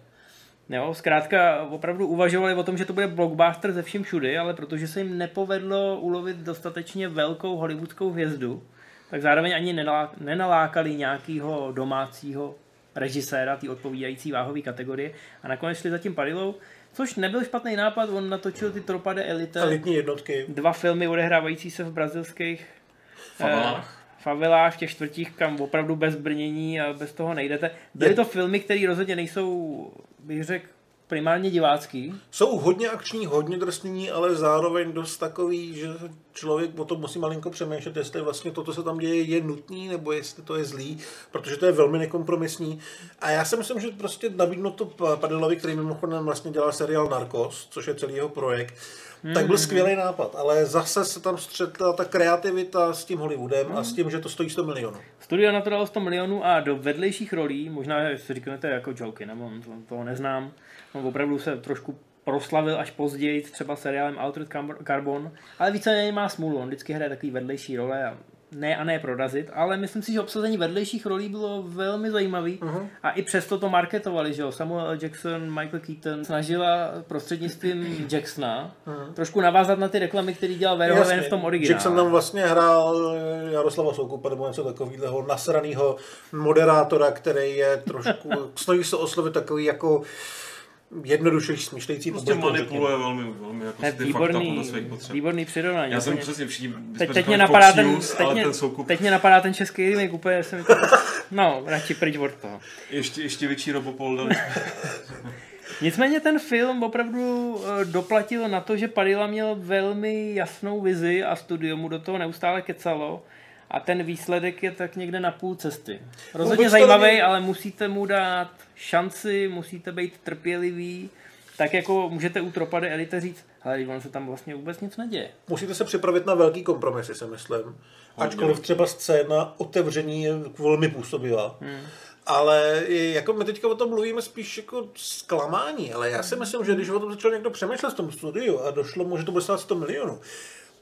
Jo, zkrátka opravdu uvažovali o tom, že to bude blockbuster ze vším všudy, ale protože se jim nepovedlo ulovit dostatečně velkou hollywoodskou hvězdu, tak zároveň ani nenalákali nějakého domácího režiséra té odpovídající váhové kategorie a nakonec šli za tím Padilhou. Což nebyl špatný nápad, on natočil ty Tropade elite, elitní jednotky. Dva filmy odehrávající se v brazilských favelách, eh, favelách v těch čtvrtích, kam opravdu bez brnění a bez toho nejdete. Byly to filmy, které rozhodně nejsou, bych řekl, primárně divácký. Jsou hodně akční, hodně drsný, ale zároveň dost takový, že člověk o tom musí malinko přemýšlet, jestli vlastně to, co se tam děje, je nutný, nebo jestli to je zlý, protože to je velmi nekompromisní. A já si myslím, že prostě nabídnu to Padilhovi, který mimochodem vlastně dělal seriál Narcos, což je celý jeho projekt, mm-hmm. tak byl skvělý nápad, ale zase se tam střetla ta kreativita s tím Hollywoodem mm. a s tím, že to stojí sto milionů. Studio na to dalo sto milionů a do vedlejších rolí, možná, že si říkáte jako joky, nebo to, toho neznám, on opravdu se trošku proslavil až později třeba seriálem Altered Carbon, ale víceméně má smůlu, on vždycky hraje takový vedlejší role a ne a ne prorazit, ale myslím si, že obsazení vedlejších rolí bylo velmi zajímavý uh-huh. a i přesto to marketovali, že jo, Samuel L. Jackson, Michael Keaton snažila prostřednictvím Jacksona uh-huh. trošku navázat na ty reklamy, které dělal Verhoeven v tom originálu. Jackson tam vlastně hrál Jaroslava Soukupa nebo něco takového nasranýho moderátora, který je trošku, snaží se oslovit takový jako jednoduše smýšlející prostě manipuluje velmi velmi jako ty výborný, fakta podle svých potřeb. Výborný přirovnání. Já jsem přesně všichni teď mě napadá ten news, teď, mě, ten soukup... teď mě napadá ten český remake, úplně se mi to no, radši pryč od toho. Ještě ještě větší Robopol. Nicméně ten film opravdu doplatil na to, že Padilha měl velmi jasnou vizi a studio mu do toho neustále kecalo. A ten výsledek je tak někde na půl cesty. Rozhodně zajímavý, ale musíte mu dát šanci, musíte být trpěliví. Tak jako můžete u Tropady elite říct, ale ono se tam vlastně vůbec nic neděje. Musíte se připravit na velký kompromisy, si myslím. Ačkoliv třeba scéna otevření je velmi působivá. Hmm. Ale jako my teďka o tom mluvíme spíš jako zklamání, ale já si myslím, že když o tom začal někdo přemýšlet v tom studiu a došlo mu, že to bude stát sto milionů,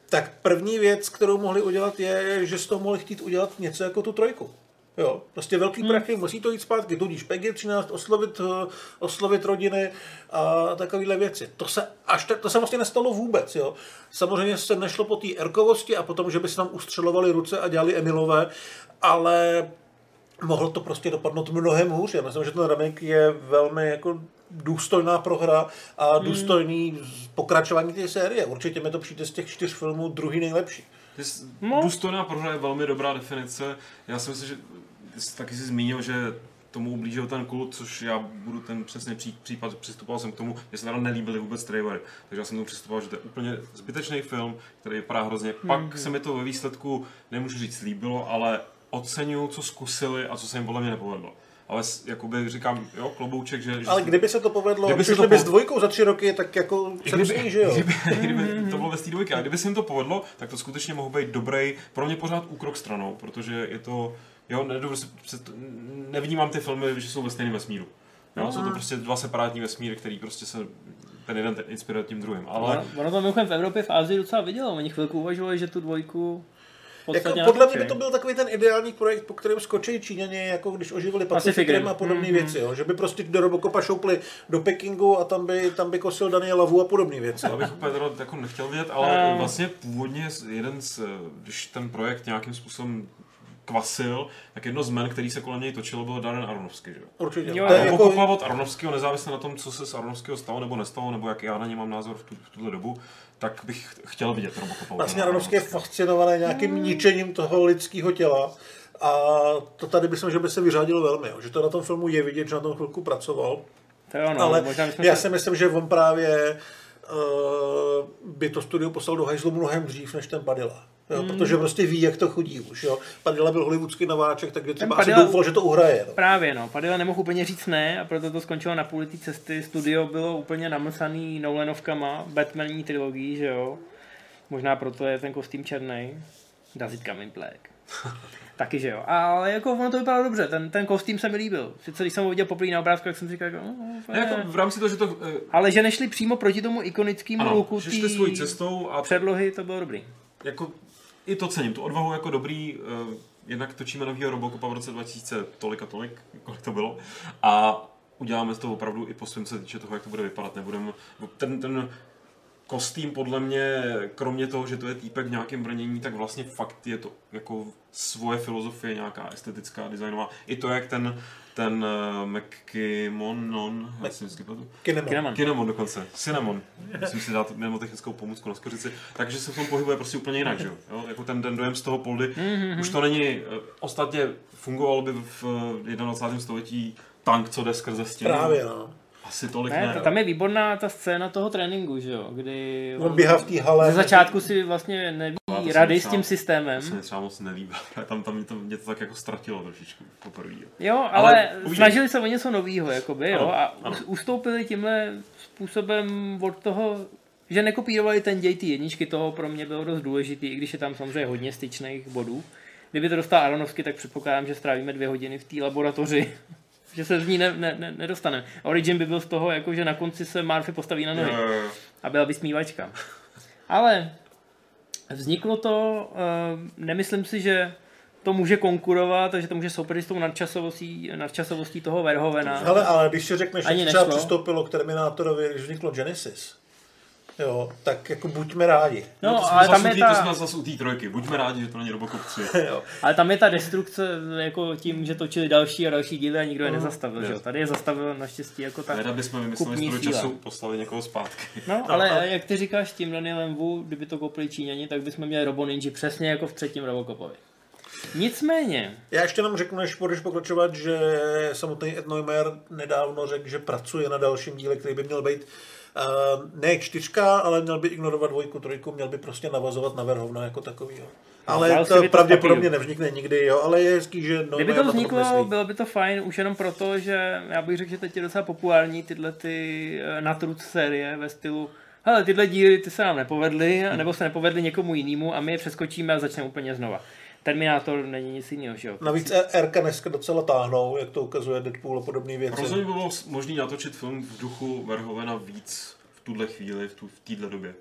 tak první věc, kterou mohli udělat, je, že z toho mohli chtít udělat něco jako tu trojku. Jo, prostě velký hmm. prachy, musí to jít zpátky, tudíž P G třináct, oslovit, oslovit rodiny a takovéhle věci. To se, až tak, to se vlastně nestalo vůbec. Jo. Samozřejmě se nešlo po té erkovosti a potom, že by se tam ustřelovali ruce a dělali Emilové, ale mohlo to prostě dopadnout mnohem hůř. Já myslím, že ten remake je velmi jako důstojná prohra a důstojný mm. pokračování té série. Určitě mi to přijde z těch čtyř filmů druhý nejlepší. No. Důstojná prohra je velmi dobrá definice. Já si myslím, že taky jsi zmínil, že tomu ublížil ten kult, což já budu ten přesně pří, případ, přistupoval jsem k tomu, že se teda nelíbily vůbec trailery. Takže já jsem tomu přistupoval, že to je úplně zbytečný film, který vypadá hrozně. Mm. Pak se mi to ve výsledku, nemůžu říct líbilo, ale oceňuju, co zkusili a co se jim podle mě nepovedlo. Ale jakoby říkám, jo, klobouček, že... Ale kdyby se to povedlo, kdyby se to po... s dvojkou za tři roky, tak jako se myslí, že jo? Kdyby, kdyby to bylo bez té dvojky, a kdyby se jim to povedlo, tak to skutečně mohl být dobrý, pro mě pořád úkrok stranou, protože je to, jo, nedobře, nevnímám ty filmy, že jsou ve stejném vesmíru. Jo, jsou to prostě dva separátní vesmíry, který prostě se ten jeden ten inspiruje tím druhým, ale... Ono, ono to mimochodem v Evropě, v Asii docela vidělo, oni chvilku uvažovali, že tu dvojku... Jako, podle mě by to byl takový ten ideální projekt, po kterém skočí Číňané, jako když oživili Pacifikrem a podobné mm-hmm. věci. Jo? Že by prostě do Robocopa šoupli do Pekingu a tam by, tam by kosil Daniel Lavu a podobné věci. Já bych úplně jako nechtěl vidět, ale um. vlastně původně jeden z, když ten projekt nějakým způsobem kvasil, tak jedno z men, který se kolem něj točilo, byl Darren Aronofsky. Že? Určitě. Jo, Robocopa jako... od Aronofskyho, nezávisle na tom, co se s Aronofskyho stalo nebo nestalo, nebo jak já na něj mám názor v, tu, v tuhle dobu, tak bych chtěl vidět Robocopa. Vlastně Aronofsky je fascinovaný nějakým hmm. ničením toho lidského těla a to tady myslím, že by se vyřádil velmi. Že to na tom filmu je vidět, že na tom chvilku pracoval. To je ono, ale já si myslím, že on právě uh, by to studio poslal do hajzlu mnohem dřív než ten Padilha. Jo, hmm. Protože prostě ví, jak to chodí už. Jo. Padilha byl hollywoodský nováček, takže třeba Padilha, asi doufal, že to uhraje. No. Právě, no. Padilha nemohl úplně říct ne a proto to skončilo na půli té cesty. Studio bylo úplně namlsaný Nolanovkama, Batmanní trilogií, že jo. Možná proto je ten kostým černý. Does it come in black? Taky, že jo. Ale jako ono to vypadalo dobře, ten, ten kostým se mi líbil. Sice když jsem ho viděl poprvé na obrázku, jak jsem říkal, jako, no, ne, jako v rámci toho, že to... Uh... Ale že nešli přímo proti tomu ikonickému looku a... předlohy, to bylo dobrý. Jako... I to cením, tu odvahu jako dobrý, uh, jednak točíme novýho Robocopa v roce dva tisíce, tolik a tolik, kolik to bylo, a uděláme to opravdu i po svým se týče toho, jak to bude vypadat, nebudeme, ten, ten kostým podle mě, kromě toho, že to je týpek v nějakém brnění, tak vlastně fakt je to jako svoje filozofie, nějaká estetická, designová, i to, jak ten, ten uh, McKimonon, já si vždycky Kinemon dokonce, Cinnamon, musím si dát mnemotechnickou pomůcku na skořici, takže se v tom pohybuje prostě úplně jinak, že jo, jako ten, ten dojem z toho Poldy, mm-hmm. už to není, uh, ostatně fungovalo by v uh, dvacátém prvním století tank, co jde skrze stěnu. Právě, no. Asi tolik ne, ne, tam je výborná ta scéna toho tréninku, že jo, kdy on běhá v té hale. Ze začátku si vlastně neví rady s tím systémem. To se mi třeba moc nelíbilo, tam, tam mě to, mě to tak jako ztratilo trošičku poprvé. Jo, jo, ale, ale snažili se o něco novýho, jakoby, ano, jo, a ano. ustoupili tímhle způsobem od toho, že nekopírovali ten děj ty jedničky, toho pro mě bylo dost důležitý, i když je tam samozřejmě hodně styčných bodů. Kdyby to dostal Aronofsky, tak předpokládám, že strávíme dvě hodiny v té laboratoři. Že se z ní ne, ne, ne, nedostane. Origin by byl z toho, jako, že na konci se Murphy postaví na nohy. Jo, jo, jo. A byla vysmívačka. Ale vzniklo to, uh, nemyslím si, že to může konkurovat, takže to může soupeřit s tou nadčasovostí, nadčasovostí toho Verhoevena. Hele, ale když si řekneš, že třeba přistoupilo k Terminátorovi, když vzniklo Genesis, jo, tak jako buďme rádi. No, no to ale tam je ta... To jsme zase u té trojky, buďme rádi, že to není Robocop tři. Jo. Ale tam je ta destrukce jako tím, že točili další a další díly a nikdo je nezastavil, no, že jo. Tady je zastavil naštěstí jako ta kupní síla. Bychom vymysleli z toho času postavit někoho zpátky. No, no ale no. Jak ty říkáš tím Danielem Wu, kdyby to koupili Číňani, tak bychom měli Robo Ninji přesně jako v třetím Robocopovi. Nicméně. Já ještě nám řeknu, než budeš pokračovat, že samotný Ed Neumeier nedávno řekl, že pracuje na dalším díle, který by měl být Uh, ne čtyřka, ale měl by ignorovat dvojku, trojku, měl by prostě navazovat na Verhoevena jako takovýho. Ale no, to pravděpodobně nevznikne nikdy, jo, ale je hezký, že... No, kdyby to vzniklo, bylo by to fajn, už jenom proto, že já bych řekl, že teď je docela populární tyhle ty natruc série ve stylu hele, tyhle díly ty se nám nepovedly, nebo se nepovedly někomu jinému a my je přeskočíme a začneme úplně znova. Terminátor není nic jiného, že jo? Navíc Erka dneska docela táhnou, jak to ukazuje Deadpool a podobné věci. Rozhodně bylo možný natočit film v duchu Verhoevena víc v tuhle chvíli, v této době.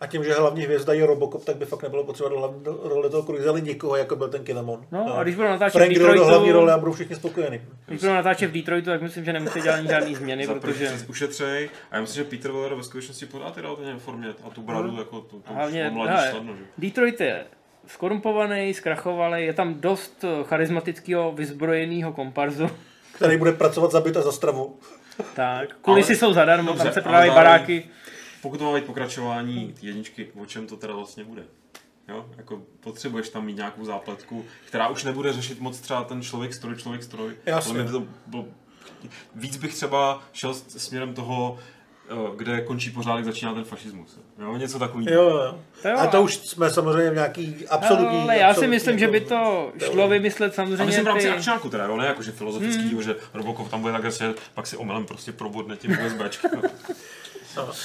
A tím, že hlavní hvězda je Robocop, tak by fakt nebylo potřeba do hlavní role toho Cruise nikoho, jako byl ten Kinemon. No, no a když bylo natáčet v Detroitu... do hlavní role a budou všichni spokojení. Když bylo natáčet v Detroitu, tak myslím, že nemusí dělat žádný změny, protože... ušetřej. A já myslím, že Peter Weller ve skutečnosti pořád je dal ten formě a tu bradu, jako tu, tu hlavně, hej, Detroit je skorumpovaný, zkrachovalý, je tam dost charismatického, vyzbrojeného komparzu. Který bude pracovat za byt a za stravu. Tak, kulisy ale, jsou zadarmo, dobře, tam se prodávají baráky. Pokud má být pokračování jedničky, o čem to teda vlastně bude? Jo? Jako potřebuješ tam mít nějakou zápletku, která už nebude řešit moc třeba ten člověk, stroj, člověk, stroj. Jasně. Ale to bylo... Víc bych třeba šel směrem toho, kde končí pořádek, začíná ten fašismus. Jo, něco takového. Jo, jo. A to už jsme samozřejmě v nějaký absolutní... Ale já si myslím, že by to šlo vymyslet samozřejmě... A myslím v rámci akčňáku teda, jo, ne jakože filozofický, hmm. že Robocop tam bude tak, že pak si omylem prostě probodne tím USBčky. No.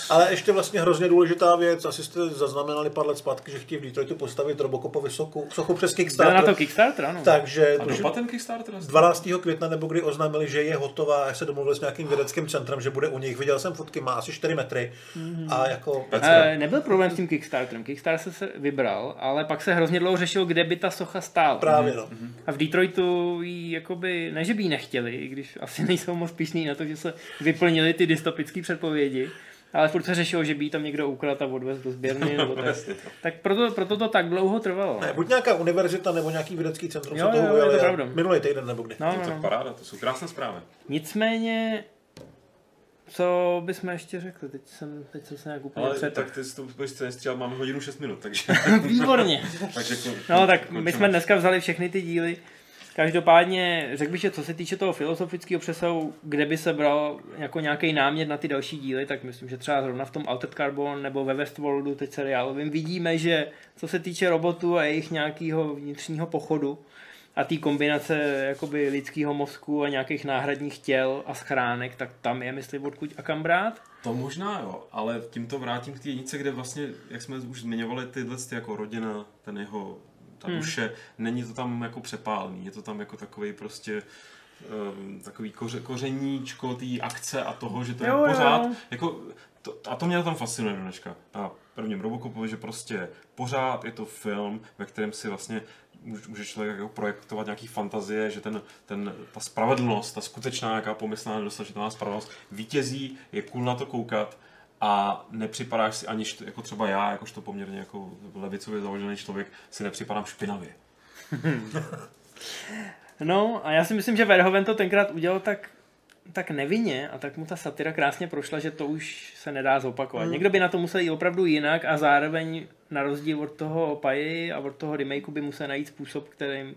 Ale ještě vlastně hrozně důležitá věc, asi jste zaznamenali pár let zpátky, že chtějí v Detroitu postavit Robocopovi sochu, sochu přes Kickstarter. Jde na to Kickstarter, ano. Takže a dopad ten Kickstarter? dvanáctého května, nebo kdy oznámili, že je hotová, já se domluvili s nějakým vědeckým centrem, že bude u nich. Viděl jsem fotky, má asi čtyři metry. Mm-hmm. A jako... E, nebyl problém s tím Kickstarterem, Kickstarter se vybral, ale pak se hrozně dlouho řešilo, kde by ta socha stála. Právě, no. Mm-hmm. A v Detroitu jí jakoby, ne že by jí nechtěli, i když asi nejsou moc pyšní na to, že se vyplnily ty dystopické předpovědi. Ale furt se řešilo, že by tam někdo ukradl a odvez do sběrny. Nebo tak tak proto, proto to tak dlouho trvalo. Ne, buď nějaká univerzita nebo nějaký vědecký centrum. Jo, jo, jo, je to pravda. Minulý týden nebo kdy. No, no, to je paráda, to jsou krásné zprávy. Nicméně, co bychom ještě řekli? Teď jsem, teď jsem se nějak úplně přetek. Tak ty jsi to úplně nestříhal, máme hodinu šest minut. Takže... Výborně. Takže to, no tak my jsme dneska vzali všechny ty díly. Každopádně řekl bych, že co se týče toho filozofického přesahu, kde by se bral jako nějaký námět na ty další díly, tak myslím, že třeba zrovna v tom Altered Carbon nebo ve Westworldu, teď seriálovým, vidíme, že co se týče robotů a jejich nějakého vnitřního pochodu a té kombinace jakoby lidského mozku a nějakých náhradních těl a schránek, tak tam je, myslím, odkud a kam brát? To možná jo, ale tímto vrátím k té jednice, kde vlastně, jak jsme už zmiňovali, tyhle ty jako rodina, ten jeho... Ta duše, hmm. není to tam jako přepálený, je to tam jako takový prostě um, takový koře, kořeníčko té akce a toho, že to jo, je pořád, jo. Jako, to, a to mě tam fascinuje do dneška. A prvním Robocopovi, že prostě pořád je to film, ve kterém si vlastně může člověk jako projektovat nějaký fantazie, že ten, ten, ta spravedlnost, ta skutečná nějaká pomyslná nedosažitelná spravedlnost vítězí, je cool na to koukat. A nepřipadáš si ani, jako třeba já, jakožto poměrně jako levicově založený člověk, si nepřipadám špinavě. No a já si myslím, že Verhoeven to tenkrát udělal tak, tak nevinně a tak mu ta satira krásně prošla, že to už se nedá zopakovat. Hmm. Někdo by na to musel jít opravdu jinak a zároveň na rozdíl od toho Paji a od toho remakeu by musel najít způsob, kterým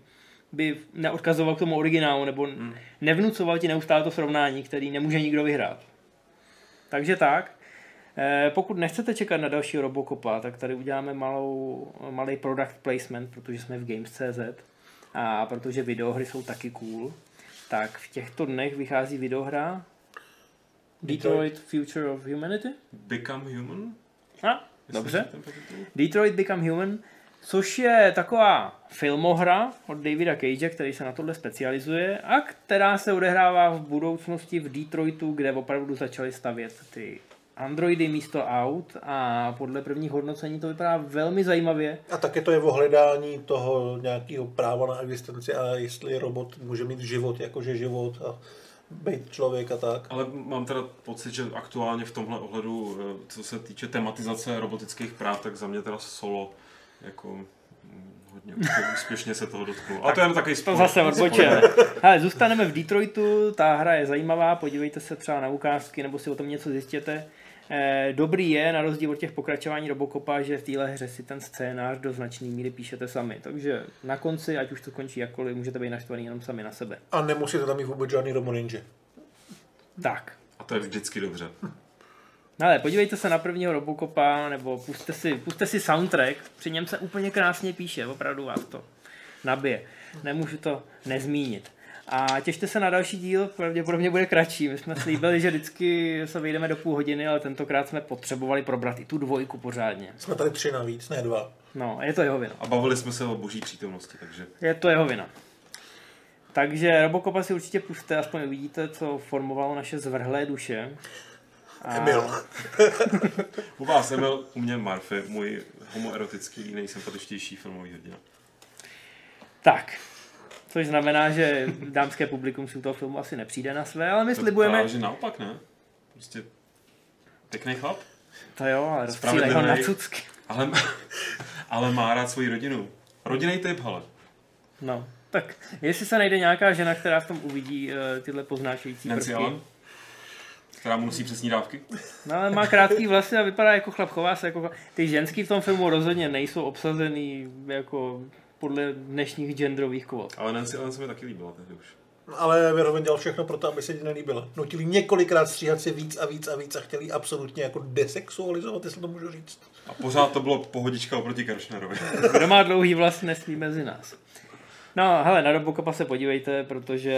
by neodkazoval k tomu originálu nebo hmm. nevnucoval ti neustále to srovnání, který nemůže nikdo vyhrát. Takže tak. Pokud nechcete čekat na dalšího Robocopa, tak tady uděláme malou, malý product placement, protože jsme v Games tečka cé zet a protože videohry jsou taky cool, tak v těchto dnech vychází videohra Detroit, Detroit Future of Humanity? Become Human? A, dobře. Detroit Become Human, což je taková filmohra od Davida Cage, který se na tohle specializuje a která se odehrává v budoucnosti v Detroitu, kde opravdu začaly stavět ty androidy místo aut a podle prvních hodnocení to vypadá velmi zajímavě. A taky to je o hledání toho nějakého práva na existenci a jestli robot může mít život, jakože život a být člověk a tak. Ale mám teda pocit, že aktuálně v tomhle ohledu, co se týče tematizace robotických práv, tak za mě teda solo jako... Hodně úspěšně se toho dotknul. A to je takový spor. To zase odbočíme. Hele, zůstaneme v Detroitu, ta hra je zajímavá, podívejte se třeba na ukázky, nebo si o tom něco zjistěte. Dobrý je, na rozdíl od těch pokračování Robocopa, že v téhle hře si ten scénář do značné míry píšete sami. Takže na konci, ať už to končí jakkoliv, můžete být naštvaný jenom sami na sebe. A nemusíte tam mít vůbec žádný Robo Ninja. Tak. A to je vždycky dobře. Ale podívejte se na prvního Robocopa, nebo pusťte si, pusťte si soundtrack, při něm se úplně krásně píše, opravdu vás to nabije, nemůžu to nezmínit. A těšte se na další díl, pravděpodobně bude kratší, my jsme slíbili, že vždycky se vejdeme do půl hodiny, ale tentokrát jsme potřebovali probrat i tu dvojku pořádně. Jsme tady tři navíc, ne dva. No, je to jeho vina. A bavili jsme se o boží přítomnosti, takže... Je to jeho vina. Takže Robocopa si určitě pusťte, aspoň uvidíte, co formovalo naše zvrhlé duše. A... Emil. U vás Emil, u mě Murphy, můj homoerotický nejsympatičtější filmový hrdina. Tak, což znamená, že dámské publikum si u toho filmu asi nepřijde na své, ale my to slibujeme... To naopak, ne? Prostě pěkný chlap. To jo, ale rozstřílej ho na cucky. Ale, ale má rád svoji rodinu. Rodinný typ, hele. No, tak jestli se najde nějaká žena, která v tom uvidí uh, tyhle poznášející Nancy prvky. Allen, která mu nosí přesní dávky. No, ale má krátký vlasy a vypadá jako chlap, chová se jako chlap. Ty ženský v tom filmu rozhodně nejsou obsazený jako podle dnešních genderových kvot. Ale Nancy Allen se mi taky líbila tehdy už. Ale Verhoeven dělal všechno pro to, aby se ti nelíbila. Nutili několikrát stříhat si víc a víc a víc a chtěli absolutně jako desexualizovat, jestli to můžu říct. A pořád to bylo pohodička oproti Kershnerovi. Kdo má dlouhý vlas, nesmí mezi nás. No, hele, na Robocopa se podívejte, protože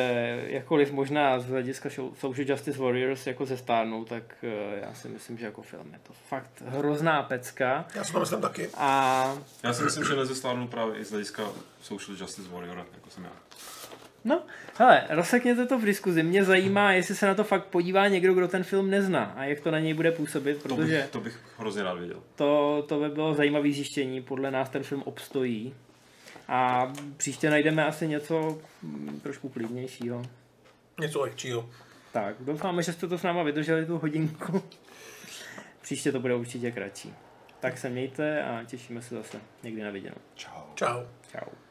jakkoliv možná z hlediska Social Justice Warriors jako se stárnou, tak já si myslím, že jako film je to fakt hrozná pecka. Já si to myslím taky. A... Já si myslím, že nezestárnou právě i z hlediska Social Justice Warrior, jako jsem já. No, hele, rozsekněte to v diskuzi. Mě zajímá, jestli se na to fakt podívá někdo, kdo ten film nezná a jak to na něj bude působit, protože... To bych, to bych hrozně rád viděl. To, to by bylo zajímavé zjištění, podle nás ten film obstojí. A příště najdeme asi něco trošku klidnějšího. Něco lehčího. Tak, doufáme, že jste to s náma vydrželi tu hodinku. Příště to bude určitě kratší. Tak se mějte a těšíme se zase někdy na viděnou. Čau. Čau. Čau.